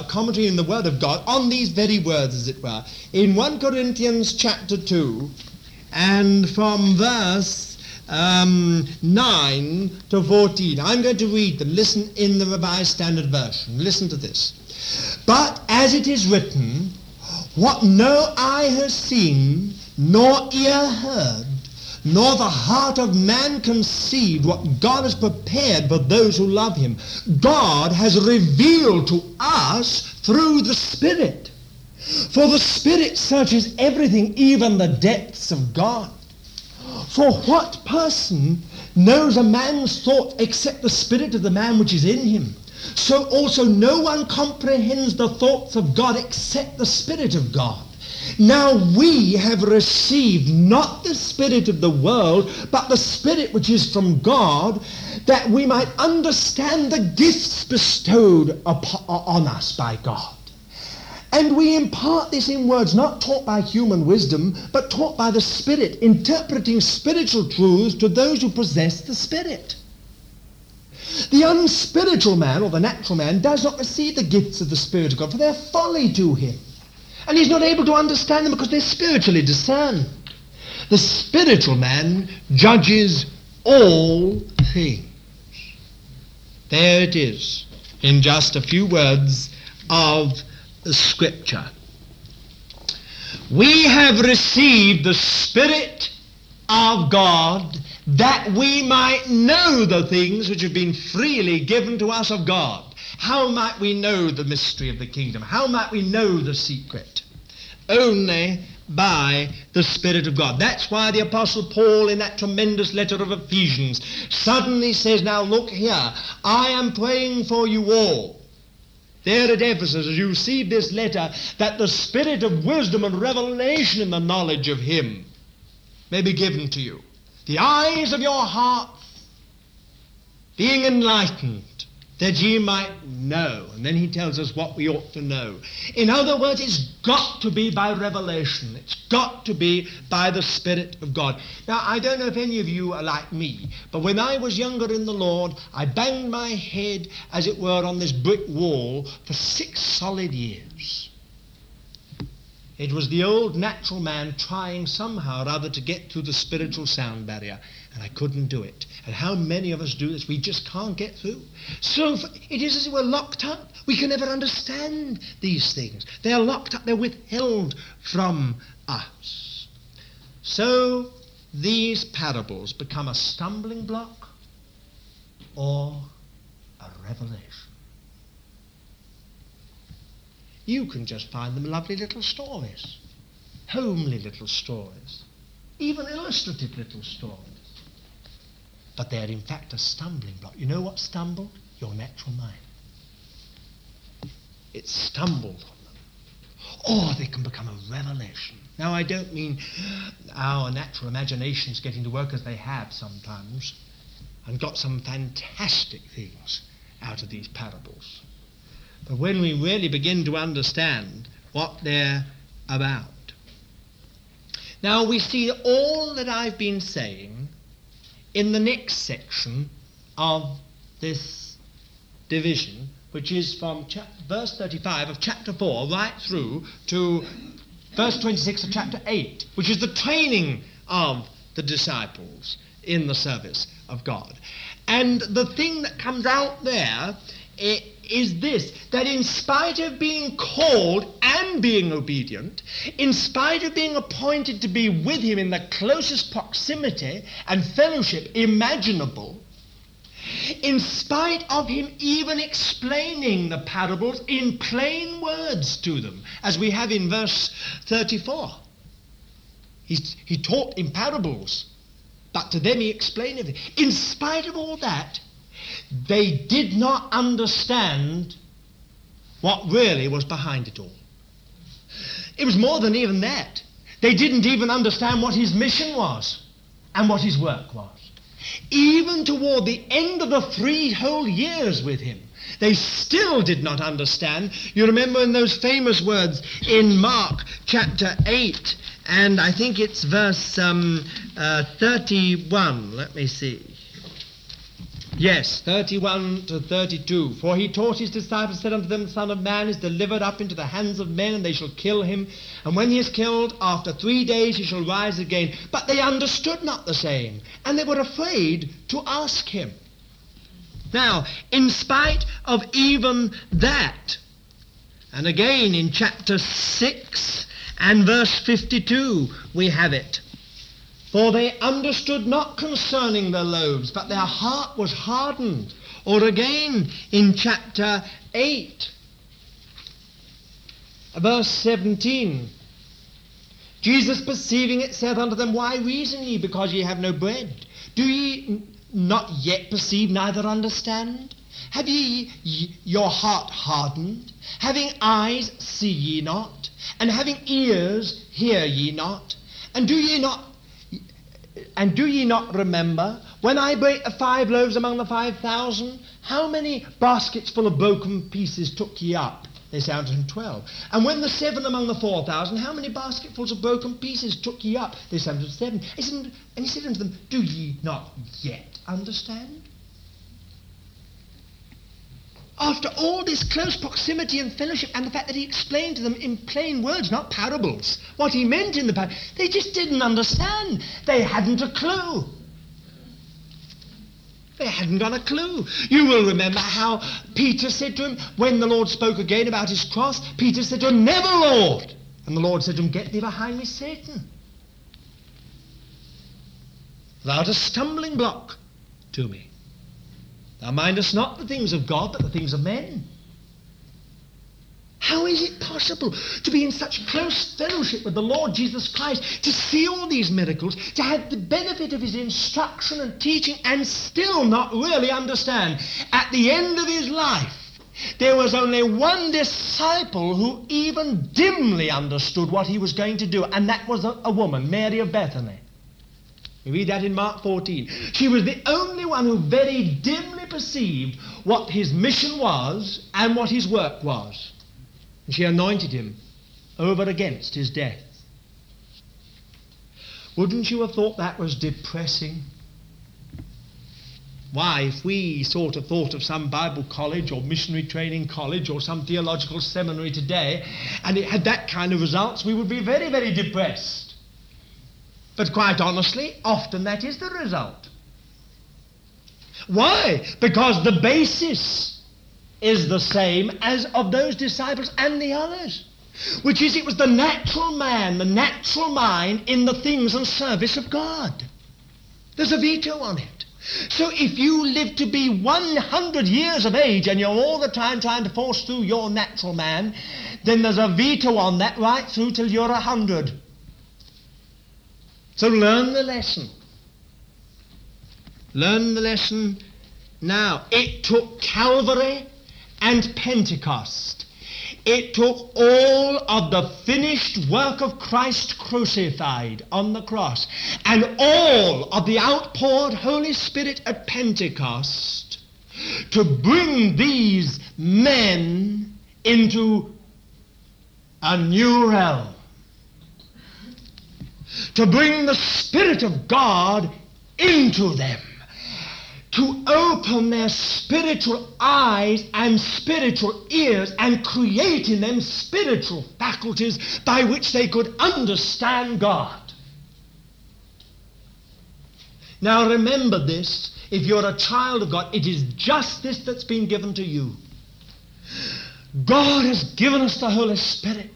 commentary in the Word of God, on these very words, as it were, in 1 Corinthians chapter 2, and from verse 9 to 14. I'm going to read them. Listen in the Revised Standard Version. Listen to this. But as it is written, what no eye has seen, nor ear heard, nor the heart of man conceived, what God has prepared for those who love him. God has revealed to us through the Spirit. For the Spirit searches everything, even the depths of God. For what person knows a man's thought except the spirit of the man which is in him? So also no one comprehends the thoughts of God except the Spirit of God. Now we have received not the spirit of the world, but the Spirit which is from God, that we might understand the gifts bestowed on us by God. And we impart this in words not taught by human wisdom, but taught by the Spirit, interpreting spiritual truths to those who possess the Spirit. The unspiritual man, or the natural man, does not receive the gifts of the Spirit of God, for they are folly to him. And he's not able to understand them because they're spiritually discerned. The spiritual man judges all things. There it is, in just a few words of the Scripture. We have received the Spirit of God that we might know the things which have been freely given to us of God. How might we know the mystery of the kingdom? How might we know the secret? Only by the Spirit of God. That's why the Apostle Paul, in that tremendous letter of Ephesians, suddenly says, now look here, I am praying for you all. There at Ephesus, as you receive this letter, that the spirit of wisdom and revelation in the knowledge of him may be given to you. The eyes of your heart being enlightened, that ye might know. And then he tells us what we ought to know. In other words, it's got to be by revelation. It's got to be by the Spirit of God. Now, I don't know if any of you are like me, but when I was younger in the Lord, I banged my head, as it were, on this brick wall for 6 solid years. It was the old natural man trying somehow or other to get through the spiritual sound barrier. And I couldn't do it. And how many of us do this? We just can't get through. So it is as if we're locked up. We can never understand these things. They're locked up. They're withheld from us. So these parables become a stumbling block or a revelation. You can just find them lovely little stories, homely little stories, even illustrative little stories. But they're in fact a stumbling block. You know what stumbled? Your natural mind. It stumbled on them. Or they can become a revelation. Now I don't mean our natural imaginations getting to work as they have sometimes and got some fantastic things out of these parables. But when we really begin to understand what they're about. Now we see all that I've been saying in the next section of this division, which is from verse 35 of chapter 4 right through to verse 26 of chapter 8, which is the training of the disciples in the service of God. And the thing that comes out there is this, that in spite of being called and being obedient, in spite of being appointed to be with him in the closest proximity and fellowship imaginable, in spite of him even explaining the parables in plain words to them, as we have in verse 34. He taught in parables, but to them he explained everything. In spite of all that, they did not understand what really was behind it all. It was more than even that. They didn't even understand what his mission was and what his work was. Even toward the end of the 3 whole years with him, they still did not understand. You remember in those famous words in Mark chapter 8, and I think it's verse 31. Let me see. Yes, 31 to 32. For he taught his disciples, said unto them, the Son of Man is delivered up into the hands of men, and they shall kill him. And when he is killed, after 3 days he shall rise again. But they understood not the saying, and they were afraid to ask him. Now, in spite of even that, and again in chapter 6 and verse 52, we have it. For they understood not concerning the loaves, but their heart was hardened. Or again, in chapter 8, verse 17, Jesus perceiving it saith unto them, Why reason ye, because ye have no bread? Do ye not yet perceive, neither understand? Have ye your heart hardened? Having eyes, see ye not? And having ears, hear ye not? And do ye not remember, when I brake the 5 loaves among the 5,000, how many baskets full of broken pieces took ye up? They say unto him, 12. And when the 7 among the 4,000, how many basketfuls of broken pieces took ye up? They say unto him, 7. And he said unto them, Do ye not yet understand? After all this close proximity and fellowship, and the fact that he explained to them in plain words, not parables, what he meant in the parables, they just didn't understand. They hadn't a clue. They hadn't got a clue. You will remember how Peter said to him, when the Lord spoke again about his cross, Peter said to him, Never, Lord. And the Lord said to him, Get thee behind me, Satan. Thou art a stumbling block to me. Thou mindest not the things of God, but the things of men. How is it possible to be in such close fellowship with the Lord Jesus Christ, to see all these miracles, to have the benefit of his instruction and teaching, and still not really understand? At the end of his life, there was only one disciple who even dimly understood what he was going to do, and that was a woman, Mary of Bethany. You read that in Mark 14. She was the only one who very dimly perceived what his mission was and what his work was. And she anointed him over against his death. Wouldn't you have thought that was depressing? Why, if we sort of thought of some Bible college or missionary training college or some theological seminary today, and it had that kind of results, we would be very, very depressed. But quite honestly, often that is the result. Why? Because the basis is the same as of those disciples and the others, which is it was the natural man, the natural mind in the things and service of God. There's a veto on it. So if you live to be 100 years of age and you're all the time trying to force through your natural man, then there's a veto on that right through till you're 100. So learn the lesson. Learn the lesson now. It took Calvary and Pentecost. It took all of the finished work of Christ crucified on the cross and all of the outpoured Holy Spirit at Pentecost to bring these men into a new realm, to bring the Spirit of God into them, to open their spiritual eyes and spiritual ears and create in them spiritual faculties by which they could understand God. Now remember this, if you're a child of God, it is just this that's been given to you. God has given us the Holy Spirit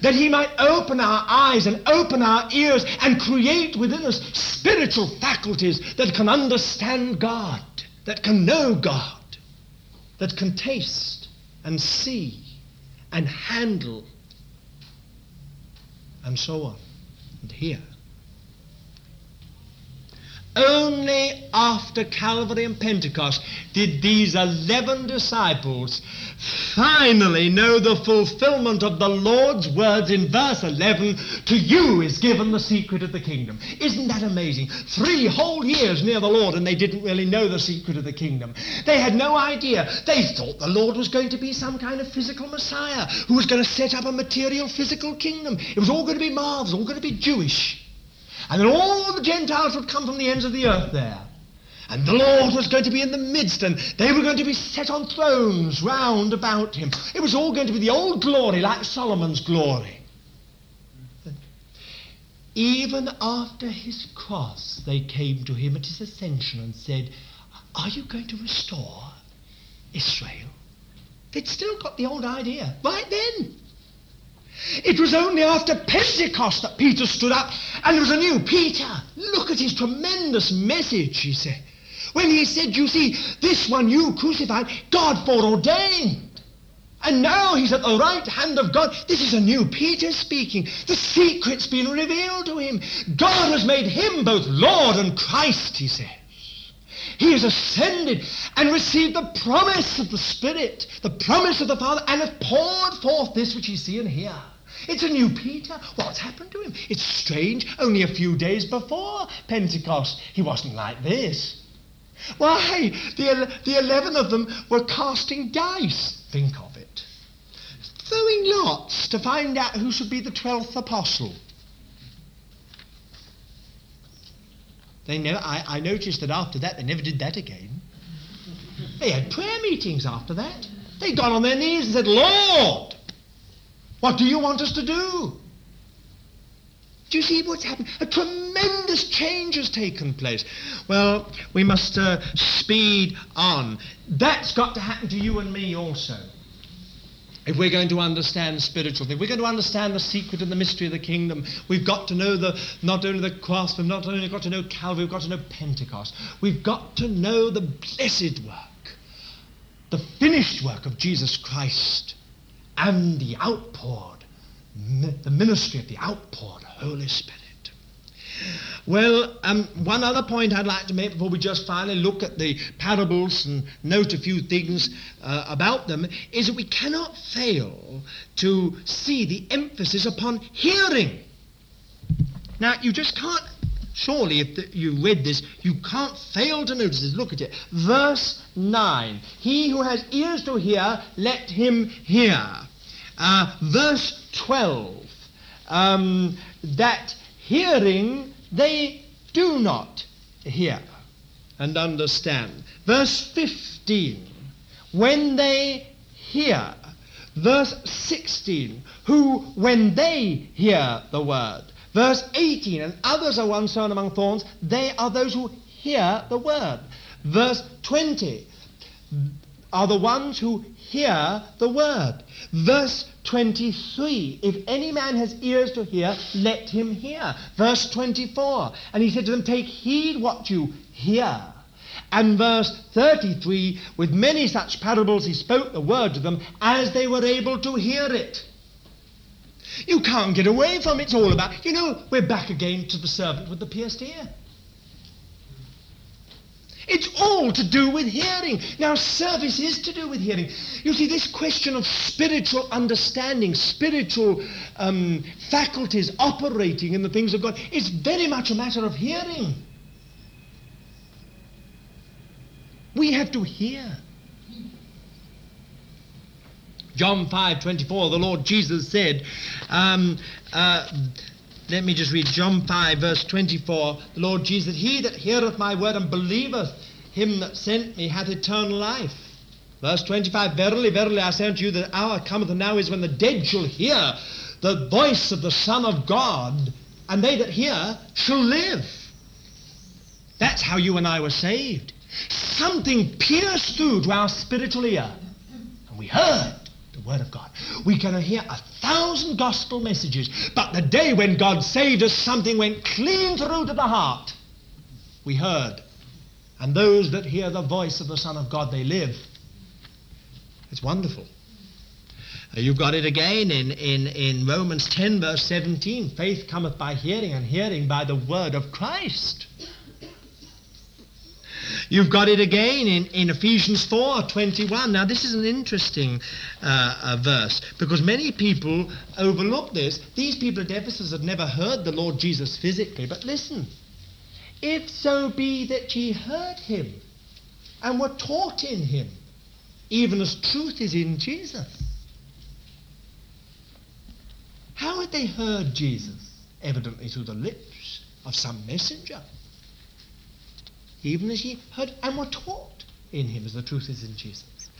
that he might open our eyes and open our ears and create within us spiritual faculties that can understand God, that can know God, that can taste and see and handle and so on and hear. Only after Calvary and Pentecost did these 11 disciples finally know the fulfillment of the Lord's words in verse 11, "To you is given the secret of the kingdom." Isn't that amazing? 3 whole years near the Lord and they didn't really know the secret of the kingdom. They had no idea. They thought the Lord was going to be some kind of physical Messiah who was going to set up a material physical kingdom. It was all going to be marvels, all going to be Jewish. And then all the Gentiles would come from the ends of the earth there. And the Lord was going to be in the midst, and they were going to be set on thrones round about him. It was all going to be the old glory, like Solomon's glory. Even after his cross, they came to him at his ascension and said, "Are you going to restore Israel?" They'd still got the old idea right then. It was only after Pentecost that Peter stood up, and there was a new Peter. Look at his tremendous message, he said. When he said, "You see, this one you crucified, God foreordained. And now he's at the right hand of God." This is a new Peter speaking. The secret's been revealed to him. God has made him both Lord and Christ, he said. He has ascended and received the promise of the Spirit, the promise of the Father, and hath poured forth this which ye see and hear. It's a new Peter. What's happened to him? It's strange. Only a few days before Pentecost, he wasn't like this. Why? The 11 of them were casting dice. Think of it. Throwing lots to find out who should be the 12th apostle. They never, I noticed that after that, they never did that again. They had prayer meetings after that. They got on their knees and said, "Lord, what do you want us to do?" Do you see what's happened? A tremendous change has taken place. Well, we must speed on. That's got to happen to you and me also. If we're going to understand spiritual things, we're going to understand the secret and the mystery of the kingdom, we've got to know not only the cross, we've not only got to know Calvary, we've got to know Pentecost. We've got to know the blessed work, the finished work of Jesus Christ, and the outpoured, the ministry of the outpoured Holy Spirit. Well, one other point I'd like to make before we just finally look at the parables and note a few things about them is that we cannot fail to see the emphasis upon hearing. Now, you just can't, surely, if you read this, you can't fail to notice this. Look at it. Verse 9. He who has ears to hear, let him hear. Verse 12. That hearing, they do not hear. and understand. Verse 15, when they hear. Verse 16, who when they hear the word. Verse 18, and others are one sown among thorns, they are those who hear the word. Verse 20, are the ones who hear the word. Verse 23, if any man has ears to hear, let him hear. Verse 24, and he said to them, take heed what you hear. And verse 33, with many such parables he spoke the word to them as they were able to hear it. You can't get away from it. It's all about, we're back again to the servant with the pierced ear. It's all to do with hearing. Now, service is to do with hearing. You see, this question of spiritual understanding, spiritual faculties operating in the things of God, is very much a matter of hearing. We have to hear. John 5:24, the Lord Jesus said, let me just read John 5, verse 24. The Lord Jesus, he that heareth my word and believeth him that sent me hath eternal life. Verse 25, verily, verily, I say unto you, the hour cometh and now is when the dead shall hear the voice of the Son of God, and they that hear shall live. That's how you and I were saved. Something pierced through to our spiritual ear, and we heard the word of God. We can hear 1,000 gospel messages, but the day when God saved us, something went clean through to the heart. We heard. And those that hear the voice of the Son of God, they live. It's wonderful. You've got it again in Romans 10, verse 17. Faith cometh by hearing, and hearing by the word of Christ. You've got it again in Ephesians 4:21. Now, this is an interesting verse, because many people overlook this. These people at Ephesus had never heard the Lord Jesus physically. But listen, if so be that ye heard him and were taught in him, even as truth is in Jesus. How had they heard Jesus? Evidently through the lips of some messenger. Even as ye heard and were taught in him, as the truth is in Jesus.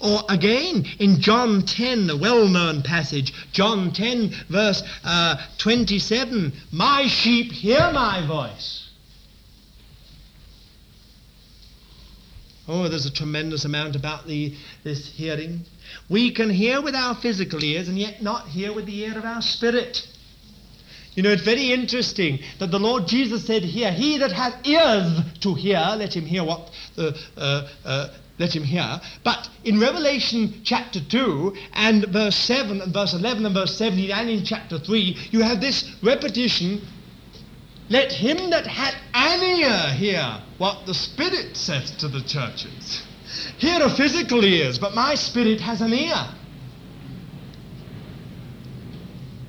Or again, in John 10, a well-known passage, John 10, verse 27, my sheep hear my voice. Oh, there's a tremendous amount about this hearing. We can hear with our physical ears and yet not hear with the ear of our spirit. It's very interesting that the Lord Jesus said here, he that hath ears to hear, let him hear what let him hear. But in Revelation chapter 2 and verse 7 and verse 11 and verse 17 and in chapter 3, you have this repetition, let him that hath an ear hear what the Spirit says to the churches. Here are physical ears, but my spirit has an ear.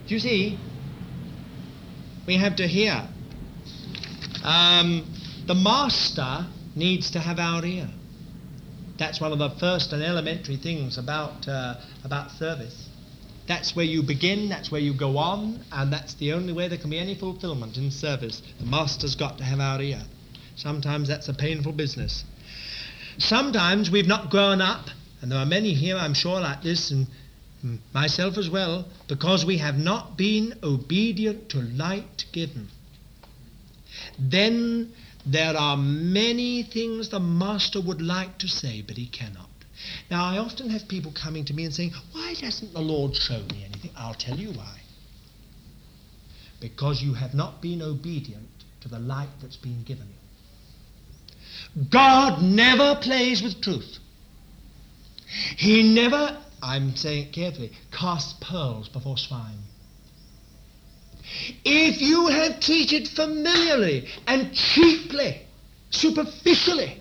Do you see? We have to hear. The master needs to have our ear. That's one of the first and elementary things about service. That's where you begin, that's where you go on, and that's the only way there can be any fulfillment in service. The master's got to have our ear. Sometimes that's a painful business. Sometimes we've not grown up, and there are many here, I'm sure, like this, and myself as well, because we have not been obedient to light given. Then there are many things the master would like to say, but he cannot. Now, I often have people coming to me and saying, why doesn't the Lord show me anything? I'll tell you why. Because you have not been obedient to the light that's been given you. God never plays with truth. He never, I'm saying it carefully, cast pearls before swine. If you have treated familiarly and cheaply, superficially,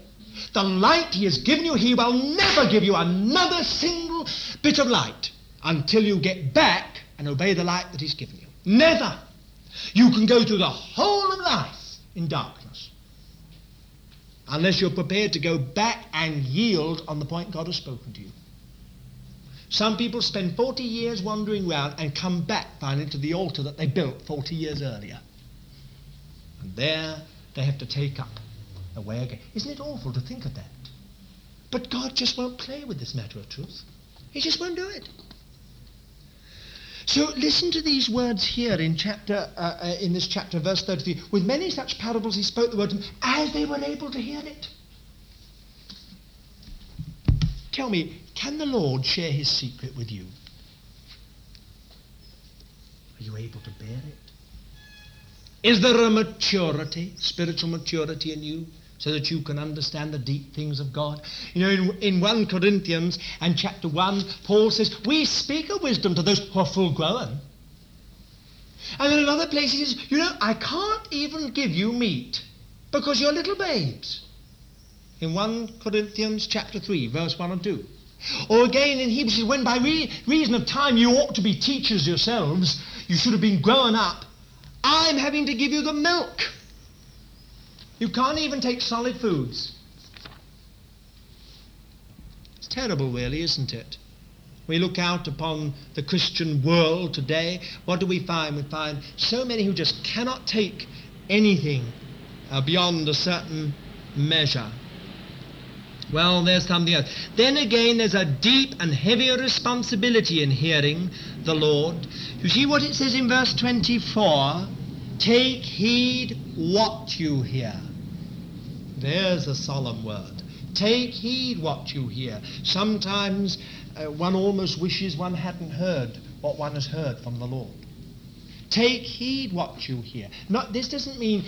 the light he has given you, he will never give you another single bit of light until you get back and obey the light that he's given you. Never. You can go through the whole of life in darkness unless you're prepared to go back and yield on the point God has spoken to you. Some people spend 40 years wandering round and come back finally to the altar that they built 40 years earlier. And there they have to take up away again. Isn't it awful to think of that? But God just won't play with this matter of truth. He just won't do it. So listen to these words here in this chapter, verse 33. With many such parables he spoke the word to them as they were able to hear it. Tell me, can the Lord share his secret with you? Are you able to bear it? Is there a maturity, spiritual maturity in you, so that you can understand the deep things of God? You know, in 1 Corinthians and chapter 1, Paul says, we speak of wisdom to those who are full grown. And in another place he says, you know, I can't even give you meat because you're little babes. In 1 Corinthians chapter 3, verse 1 and 2. Or again in Hebrews, he says, when by reason of time you ought to be teachers yourselves, you should have been grown up, I'm having to give you the milk. You can't even take solid foods. It's terrible, really, isn't it? We look out upon the Christian world today. What do we find? We find so many who just cannot take anything beyond a certain measure. Well, there's something else. Then again, there's a deep and heavier responsibility in hearing the Lord. You see what it says in verse 24? Take heed what you hear. There's a solemn word. Take heed what you hear. Sometimes one almost wishes one hadn't heard what one has heard from the Lord. Take heed what you hear. Not, this doesn't mean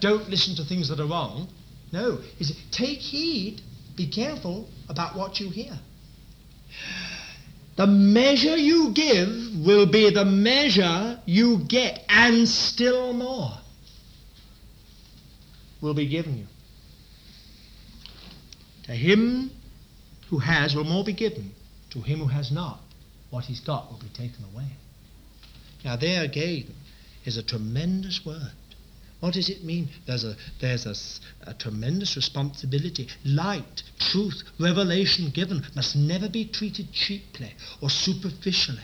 don't listen to things that are wrong. No, it's take heed. Be careful about what you hear. The measure you give will be the measure you get, and still more will be given you. To him who has will more be given. To him who has not, what he's got will be taken away. Now there again is a tremendous word. What does it mean? There's a tremendous responsibility. Light, truth, revelation given must never be treated cheaply or superficially.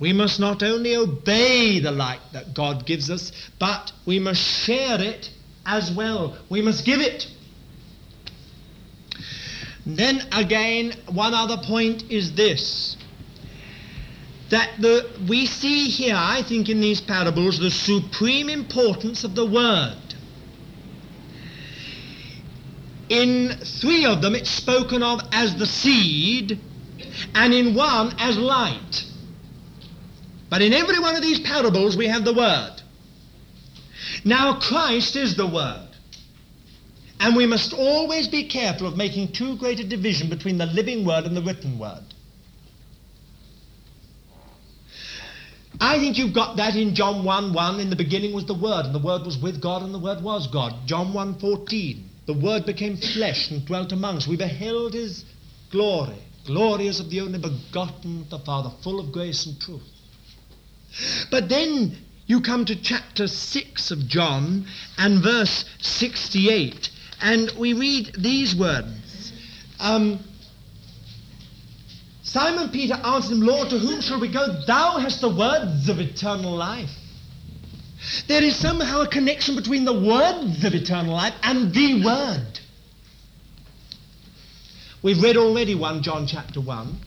We must not only obey the light that God gives us, but we must share it as well. We must give it. And then again, one other point is this. We see here, I think, in these parables, the supreme importance of the word. In three of them, it's spoken of as the seed, and in one as light. But in every one of these parables, we have the word. Now, Christ is the word. And we must always be careful of making too great a division between the living word and the written word. I think you've got that in John 1:1. In the beginning was the Word, and the Word was with God, and the Word was God. John 1:14. The Word became flesh and dwelt among us. We beheld his glory. Glory as of the only begotten of the Father, full of grace and truth. But then you come to chapter 6 of John and verse 68. And we read these words. Simon Peter answered him, Lord, to whom shall we go? Thou hast the words of eternal life. There is somehow a connection between the words of eternal life and the word. We've read already 1 John chapter 1.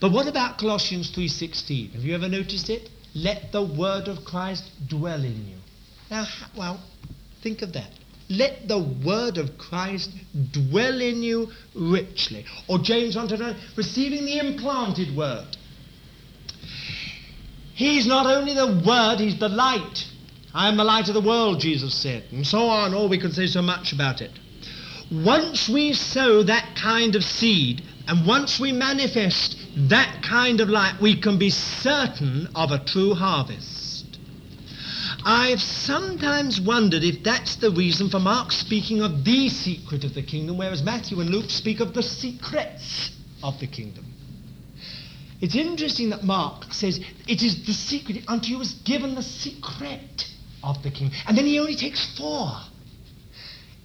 But what about Colossians 3:16? Have you ever noticed it? Let the word of Christ dwell in you. Now, well, think of that. Let the word of Christ dwell in you richly. Or James 1:9, receiving the implanted word. He's not only the word, he's the light. I am the light of the world, Jesus said. And so on, we could say so much about it. Once we sow that kind of seed, and once we manifest that kind of light, we can be certain of a true harvest. I've sometimes wondered if that's the reason for Mark speaking of the secret of the kingdom, whereas Matthew and Luke speak of the secrets of the kingdom. It's interesting that Mark says it is the secret, unto you is given the secret of the kingdom. And then he only takes four.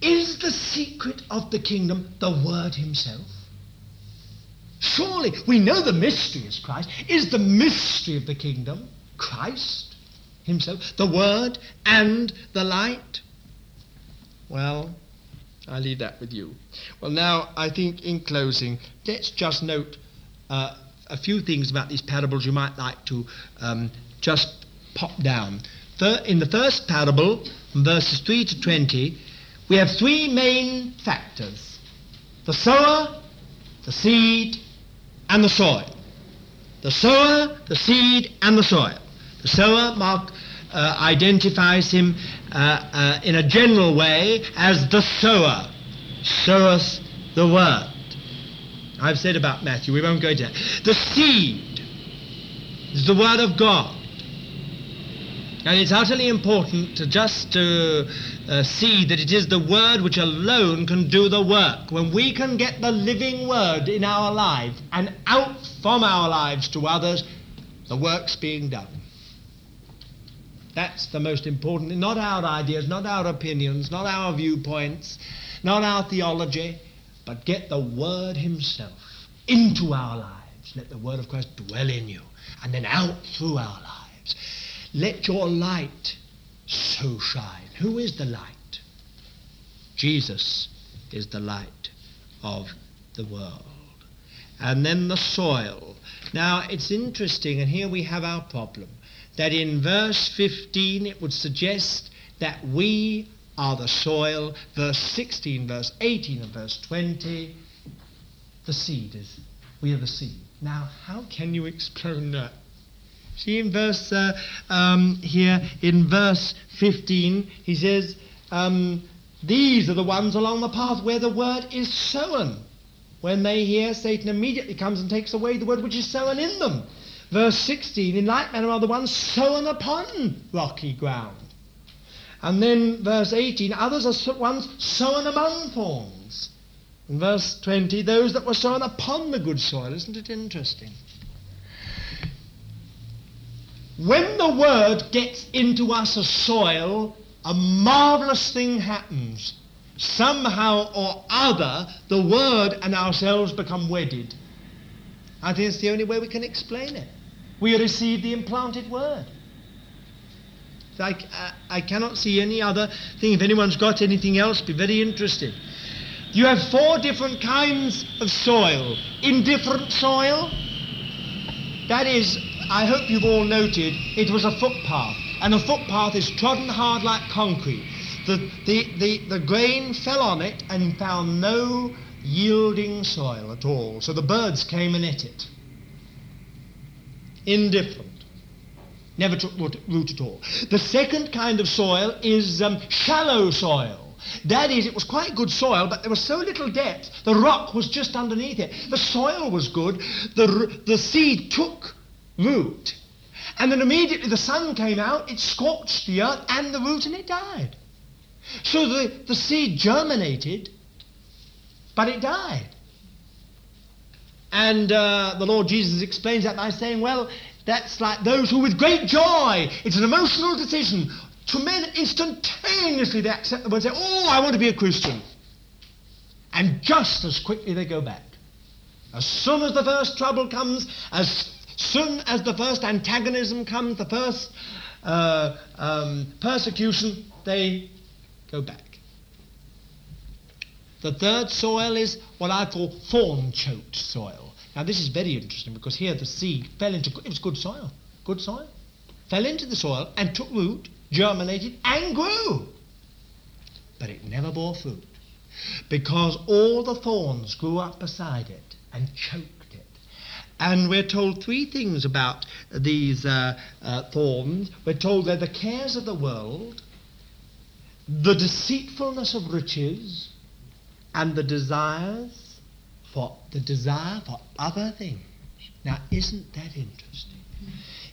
Is the secret of the kingdom the Word himself? Surely, we know the mystery is Christ. Is the mystery of the kingdom Christ? himself, the Word and the light? Well, I leave that with you. Well, now, I think in closing, let's just note a few things about these parables you might like to just pop down. In the first parable, from verses 3 to 20, we have three main factors: the sower, the seed, and the soil. The sower, the seed, and the soil. The sower, Mark identifies him in a general way as the sower. Soweth the word. I've said about Matthew, we won't go into that. The seed is the word of God. And it's utterly important to just see that it is the Word which alone can do the work. When we can get the living Word in our lives and out from our lives to others, the work's being done. That's the most important thing. Not our ideas, not our opinions, not our viewpoints, not our theology, but get the Word Himself into our lives. Let the Word of Christ dwell in you and then out through our lives. Let your light so shine. Who is the light? Jesus is the light of the world. And then the soil. Now, it's interesting, and here we have our problem, that in verse 15 it would suggest that we are the soil. Verse 16, verse 18, and verse 20, the seed is, we are the seed. Now, how can you explain that? See, in verse, here, in verse 15, he says, these are the ones along the path where the word is sown. When they hear, Satan immediately comes and takes away the word which is sown in them. Verse 16, in like manner are the ones sown upon rocky ground. And then verse 18, others are ones sown among thorns. In verse 20, those that were sown upon the good soil. Isn't it interesting? When the word gets into us as soil, a marvelous thing happens. Somehow or other, the word and ourselves become wedded. I think it's the only way we can explain it. We receive the implanted word. I cannot see any other thing. If anyone's got anything else, be very interested. You have four different kinds of soil. Indifferent soil, that is, I hope you've all noted, it was a footpath, and a footpath is trodden hard like concrete. The grain fell on it and found no yielding soil at all, so the birds came and ate it. Indifferent. Never took root at all. The second kind of soil is shallow soil. That is, it was quite good soil, but there was so little depth, the rock was just underneath it. The soil was good, the seed took root, and then immediately the sun came out, it scorched the earth and the root, and it died. So the seed germinated, but it died. And the Lord Jesus explains that by saying, well, that's like those who with great joy, it's an emotional decision, instantaneously they accept the word and say, oh, I want to be a Christian. And just as quickly they go back. As soon as the first trouble comes, as soon as the first antagonism comes, the first persecution, they go back. The third soil is what I call thorn-choked soil. Now this is very interesting, because here the seed fell into, it was good soil, fell into the soil and took root, germinated and grew. But it never bore fruit, because all the thorns grew up beside it and choked. And we're told three things about these thorns. We're told they're the cares of the world, the deceitfulness of riches, and the desire for other things. Now, isn't that interesting?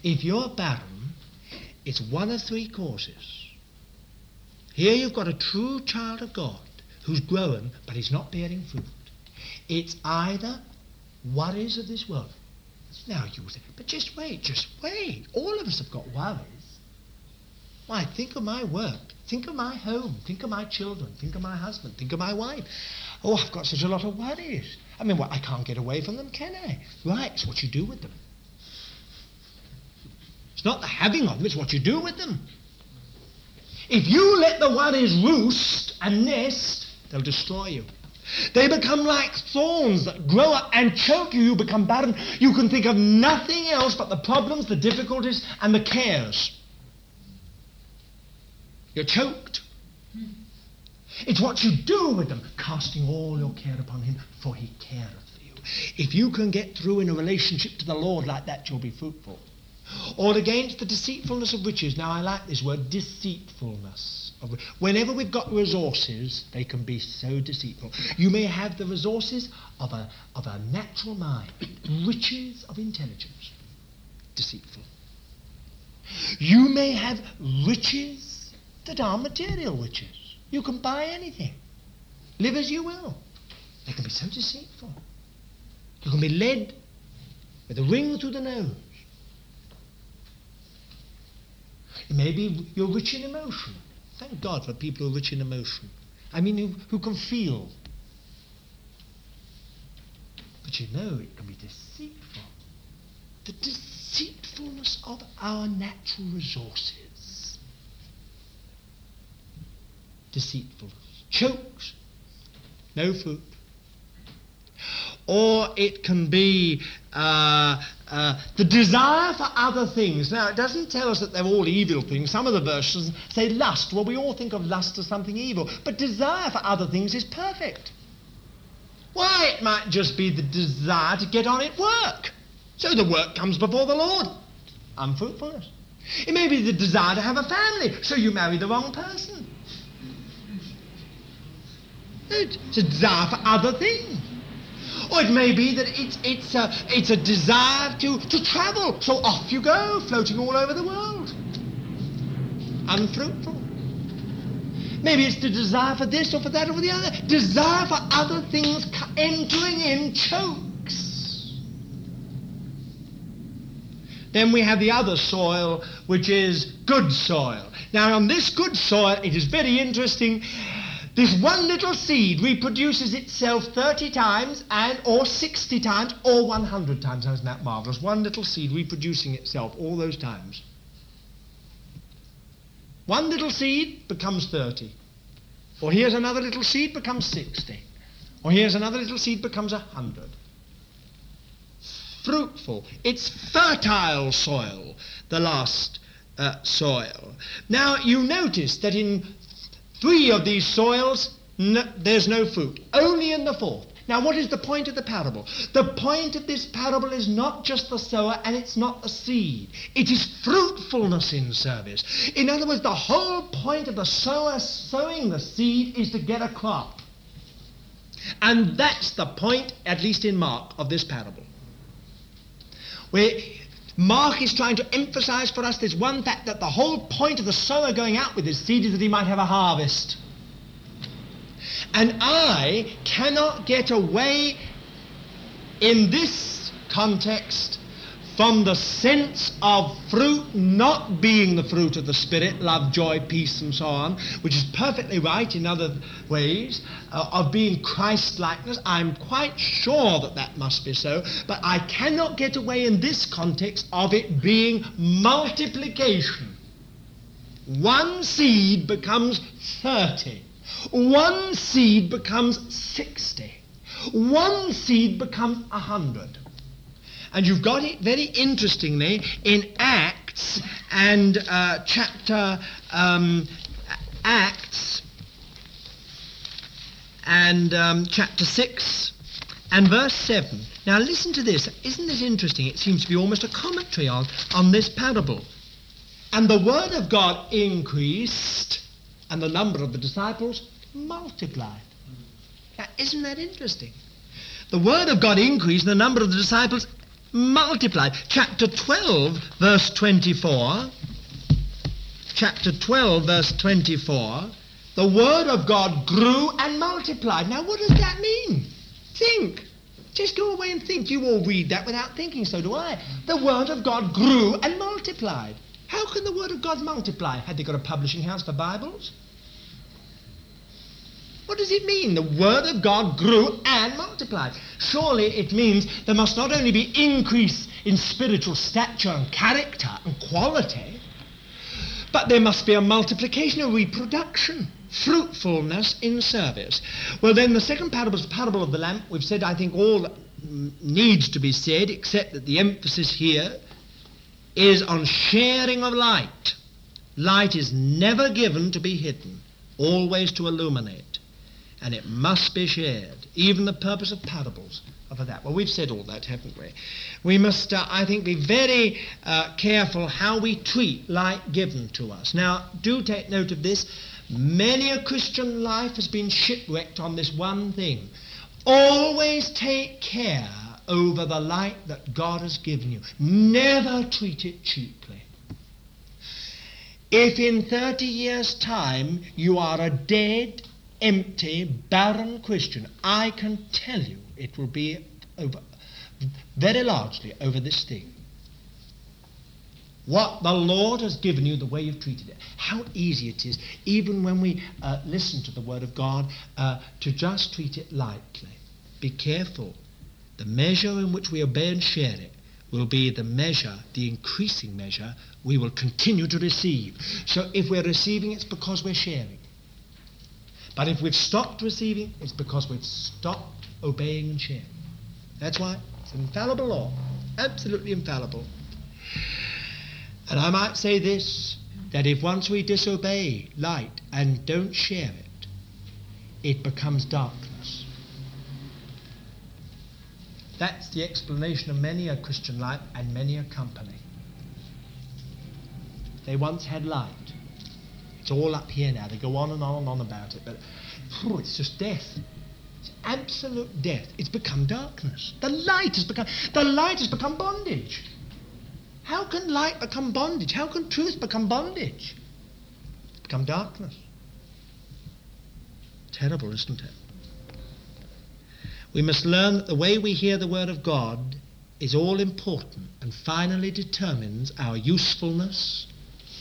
If you're barren, it's one of three causes. Here you've got a true child of God who's grown, but he's not bearing fruit. It's either worries of this world. Now you say, but just wait. All of us have got worries. Why, think of my work. Think of my home. Think of my children. Think of my husband. Think of my wife. Oh, I've got such a lot of worries. I mean, I can't get away from them, can I? Right, it's what you do with them. It's not the having of them, it's what you do with them. If you let the worries roost and nest, they'll destroy you. They become like thorns that grow up and choke you. You become barren. You can think of nothing else but the problems, the difficulties, and the cares. You're choked. It's what you do with them, casting all your care upon him, for he careth for you. If you can get through in a relationship to the Lord like that, you'll be fruitful. Or against the deceitfulness of riches. Now I like this word, deceitfulness. Whenever we've got resources, they can be so deceitful. You may have the resources of a natural mind, riches of intelligence, deceitful. You may have riches that are material riches. You can buy anything, live as you will. They can be so deceitful. You can be led with a ring through the nose. Maybe you're rich in emotion. Thank God for people who are rich in emotion. I mean, who can feel. But you know, it can be deceitful. The deceitfulness of our natural resources. Deceitfulness. Chokes. No fruit. Or it can be the desire for other things. Now, it doesn't tell us that they're all evil things. Some of the versions say lust. Well, we all think of lust as something evil. But desire for other things is perfect. Why, it might just be the desire to get on at work. So the work comes before the Lord. Unfruitfulness. It may be the desire to have a family. So you marry the wrong person. It's a desire for other things. Or it may be that it's a desire to travel. So off you go, floating all over the world. Unfruitful. Maybe it's the desire for this or for that or for the other. Desire for other things entering in chokes. Then we have the other soil, which is good soil. Now on this good soil, it is very interesting. This one little seed reproduces itself 30 times and or 60 times or 100 times. Isn't that marvellous? One little seed reproducing itself all those times. One little seed becomes 30. Or here's another little seed becomes 60. Or here's another little seed becomes 100. Fruitful. It's fertile soil, the last soil. Now you notice that in 3 of these soils, there's no fruit, only in the 4th. Now, what is the point of the parable? The point of this parable is not just the sower and it's not the seed. It is fruitfulness in service. In other words, the whole point of the sower sowing the seed is to get a crop. And that's the point, at least in Mark, of this parable. Where Mark is trying to emphasize for us this one fact, that the whole point of the sower going out with his seed is that he might have a harvest. And I cannot get away in this context from the sense of fruit not being the fruit of the Spirit, love, joy, peace, and so on, which is perfectly right in other ways, of being Christ-likeness. I'm quite sure that that must be so, but I cannot get away in this context of it being multiplication. One seed becomes 30. One seed becomes 60. One seed becomes 100. And you've got it very interestingly in Acts and chapter 6 and verse 7. Now listen to this. Isn't this interesting? It seems to be almost a commentary on this parable. And the word of God increased, and the number of the disciples multiplied. Now isn't that interesting? The word of God increased, and the number of the disciples multiplied. Chapter 12, verse 24. Chapter 12, verse 24. The word of God grew and multiplied. Now, what does that mean? Think. Just go away and think. You all read that without thinking, so do I. The word of God grew and multiplied. How can the word of God multiply? Had they got a publishing house for Bibles? What does it mean? The word of God grew and multiplied. Surely it means there must not only be increase in spiritual stature and character and quality, but there must be a multiplication, a reproduction, fruitfulness in service. Well, then the second parable is the parable of the lamp. We've said, I think, all that needs to be said, except that the emphasis here is on sharing of light. Light is never given to be hidden, always to illuminate, and it must be shared. Even the purpose of parables are for that. Well, we've said all that, haven't we? We must, I think, be very careful how we treat light given to us. Now, do take note of this. Many a Christian life has been shipwrecked on this one thing. Always take care over the light that God has given you. Never treat it cheaply. If in 30 years' time you are a dead, empty, barren Christian, I can tell you it will be over, very largely over this thing. What the Lord has given you, the way you've treated it. How easy it is, even when we listen to the Word of God, to just treat it lightly. Be careful. The measure in which we obey and share it will be the measure, the increasing measure, we will continue to receive. So if we're receiving, it's because we're sharing. But if we've stopped receiving, it's because we've stopped obeying and sharing. That's why it's an infallible law, absolutely infallible. And I might say this, that if once we disobey light and don't share it, it becomes darkness. That's the explanation of many a Christian life and many a company. They once had light. It's all up here now. They go on and on and on about it. But it's just death. It's absolute death. It's become darkness. The light has become bondage. How can light become bondage? How can truth become bondage? It's become darkness. Terrible, isn't it? We must learn that the way we hear the Word of God is all important and finally determines our usefulness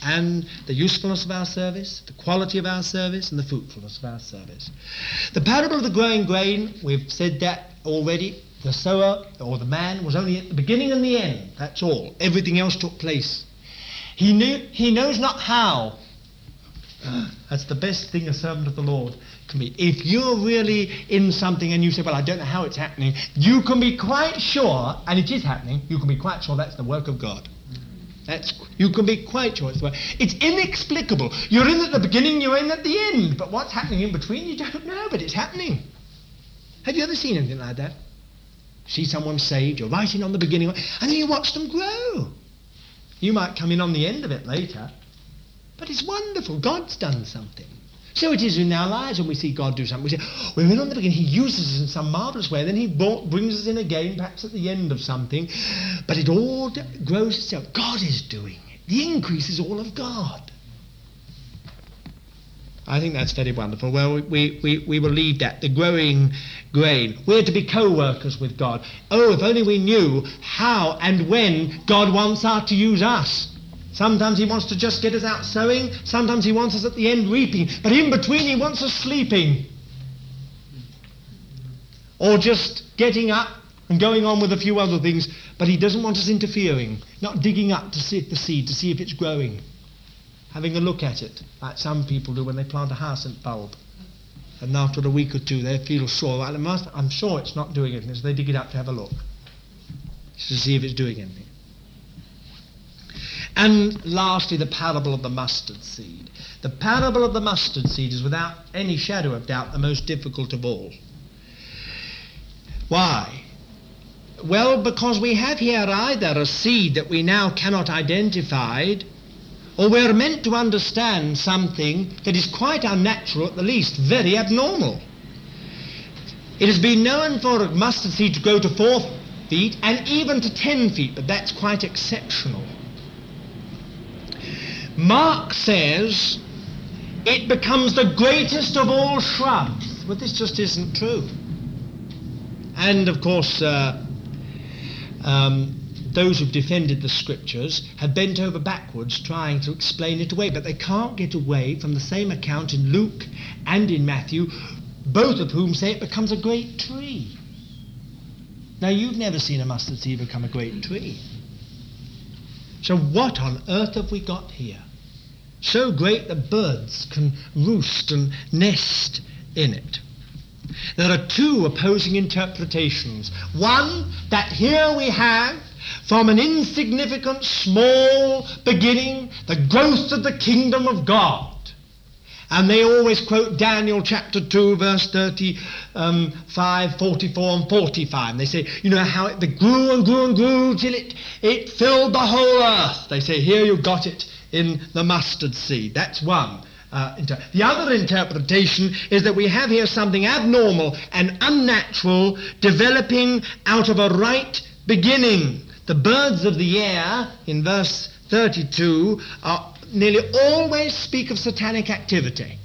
and the usefulness of our service, the quality of our service, and the fruitfulness of our service. The parable of the growing grain, we've said that already. The sower, or the man, was only at the beginning and the end. That's all. Everything else took place. He knows not how. That's the best thing a servant of the Lord can be. If you're really in something and you say, well, I don't know how it's happening, you can be quite sure, and it is happening, you can be quite sure that's the work of God. You can be quite sure it's the work. It's inexplicable. You're in at the beginning, you're in at the end. But what's happening in between, you don't know, but it's happening. Have you ever seen anything like that? See someone saved, you're right in on the beginning, and then you watch them grow. You might come in on the end of it later, but it's wonderful. God's done something. So it is in our lives when we see God do something. We say, we're in on the beginning. He uses us in some marvellous way. Then he brings us in again, perhaps at the end of something. But it all grows itself. God is doing it. The increase is all of God. I think that's very wonderful. Well, we will leave that. The growing grain. We're to be co-workers with God. Oh, if only we knew how and when God wants us to use us. Sometimes he wants to just get us out sowing. Sometimes he wants us at the end reaping. But in between he wants us sleeping. Or just getting up and going on with a few other things. But he doesn't want us interfering. Not digging up to see the seed, to see if it's growing. Having a look at it, like some people do when they plant a hyacinth bulb. And after a week or two, they feel sure, I'm sure it's not doing anything, so they dig it up to have a look, to see if it's doing anything. And lastly, the parable of the mustard seed. The parable of the mustard seed is, without any shadow of doubt, the most difficult of all. Why? Well, because we have here either a seed that we now cannot identify, or we're meant to understand something that is quite unnatural, at the least, very abnormal. It has been known for a mustard seed to grow to 4 feet and even to 10 feet, but that's quite exceptional. Mark says it becomes the greatest of all shrubs. Well, this just isn't true. And, of course, those who've defended the Scriptures have bent over backwards trying to explain it away, but they can't get away from the same account in Luke and in Matthew, both of whom say it becomes a great tree. Now, you've never seen a mustard seed become a great tree. So what on earth have we got here? So great that birds can roost and nest in it. There are two opposing interpretations. One, that here we have, from an insignificant, small beginning, the growth of the kingdom of God. And they always quote Daniel chapter 2, verse 35, 44, and 45. And they say, you know, how it grew and grew and grew till it filled the whole earth. They say, here you got it in the mustard seed. That's one. The other interpretation is that we have here something abnormal and unnatural developing out of a right beginning. The birds of the air, in verse 32, are nearly always speak of satanic activity.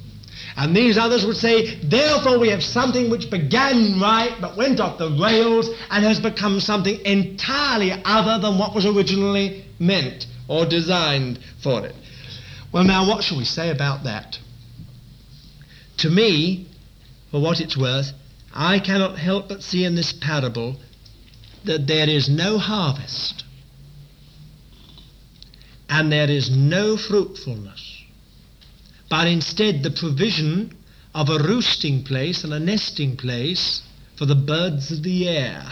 And these others would say, therefore we have something which began right but went off the rails and has become something entirely other than what was originally meant or designed for it. Well, now, what shall we say about that? To me, for what it's worth, I cannot help but see in this parable that there is no harvest. And there is no fruitfulness, but instead the provision of a roosting place and a nesting place for the birds of the air.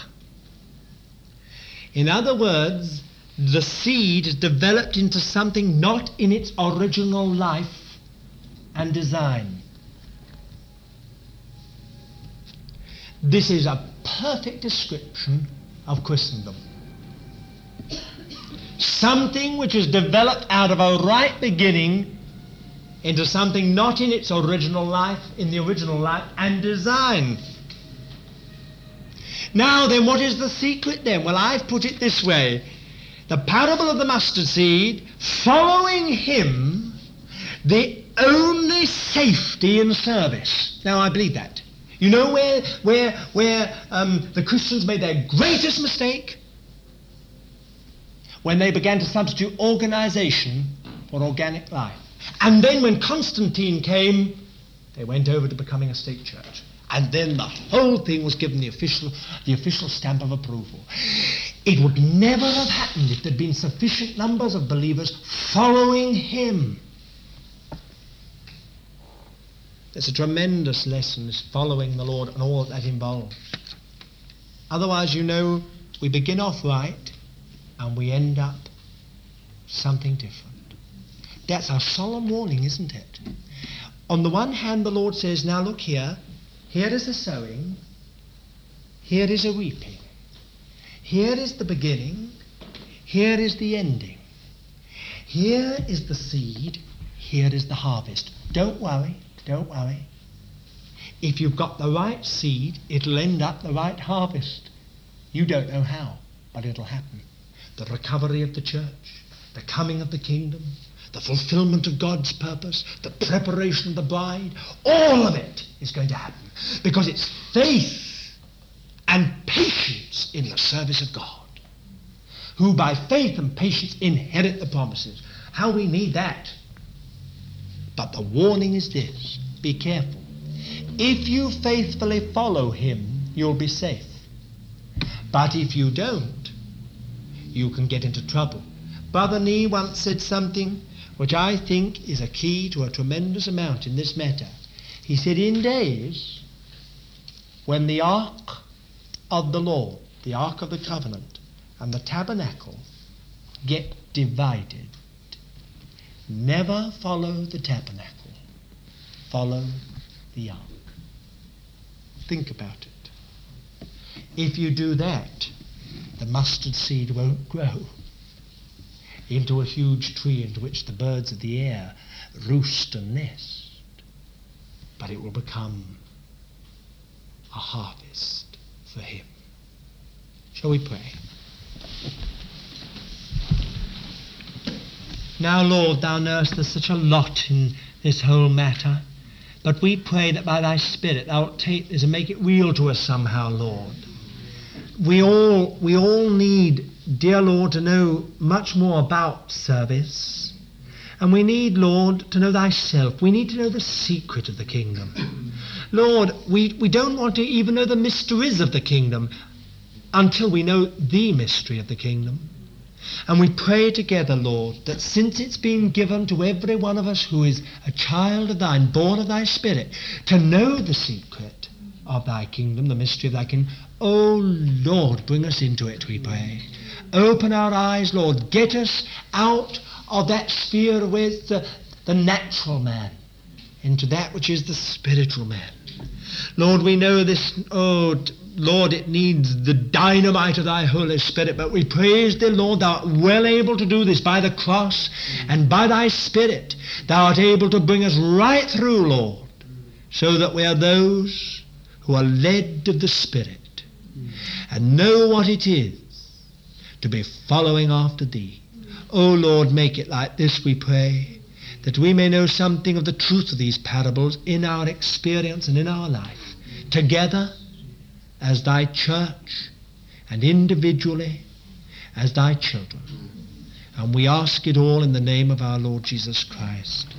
In other words, the seed is developed into something not in its original life and design. This is a perfect description of Christendom. Something which is developed out of a right beginning into something not in its original life, in the original life and design. Now then, what is the secret then? Well, I've put it this way. The parable of the mustard seed, following him, the only safety in service. Now, I believe that. You know where the Christians made their greatest mistake? When they began to substitute organization for organic life. And then when Constantine came, they went over to becoming a state church. And then the whole thing was given the official stamp of approval. It would never have happened if there'd been sufficient numbers of believers following him. It's a tremendous lesson, this following the Lord and all that involves. Otherwise, you know, we begin off right, and we end up something different. That's a solemn warning, isn't it? On the one hand, the Lord says, now look here. Here is a sowing. Here is a reaping. Here is the beginning. Here is the ending. Here is the seed. Here is the harvest. Don't worry. Don't worry. If you've got the right seed, it'll end up the right harvest. You don't know how, but it'll happen. The recovery of the church, the coming of the kingdom, the fulfillment of God's purpose, the preparation of the bride, all of it is going to happen because it's faith and patience in the service of God, who by faith and patience inherit the promises. How we need that. But the warning is this, be careful. If you faithfully follow him, you'll be safe. But if you don't, you can get into trouble. Brother Nee once said something which I think is a key to a tremendous amount in this matter. He said, in days when the ark of the law, the ark of the covenant, and the tabernacle get divided, never follow the tabernacle, follow the ark. Think about it. If you do that, the mustard seed won't grow into a huge tree into which the birds of the air roost and nest, but it will become a harvest for him. Shall we pray? Now, Lord, thou knowest there's such a lot in this whole matter, but we pray that by thy Spirit thou wilt take this and make it real to us somehow, Lord. We all need, dear Lord, to know much more about service. And we need, Lord, to know thyself. We need to know the secret of the kingdom. Lord, we don't want to even know the mysteries of the kingdom until we know the mystery of the kingdom. And we pray together, Lord, that since it's been given to every one of us who is a child of thine, born of thy Spirit, to know the secret of thy kingdom, the mystery of thy kingdom, O Lord, bring us into it, we pray. Open our eyes, Lord. Get us out of that sphere with the natural man into that which is the spiritual man. Lord, we know this, oh Lord, it needs the dynamite of thy Holy Spirit, but we praise thee, Lord, thou art well able to do this by the cross and by thy Spirit. Thou art able to bring us right through, Lord, so that we are those who are led of the Spirit and know what it is to be following after thee. O Lord, make it like this, we pray, that we may know something of the truth of these parables in our experience and in our life, together as thy church and individually as thy children. And we ask it all in the name of our Lord Jesus Christ.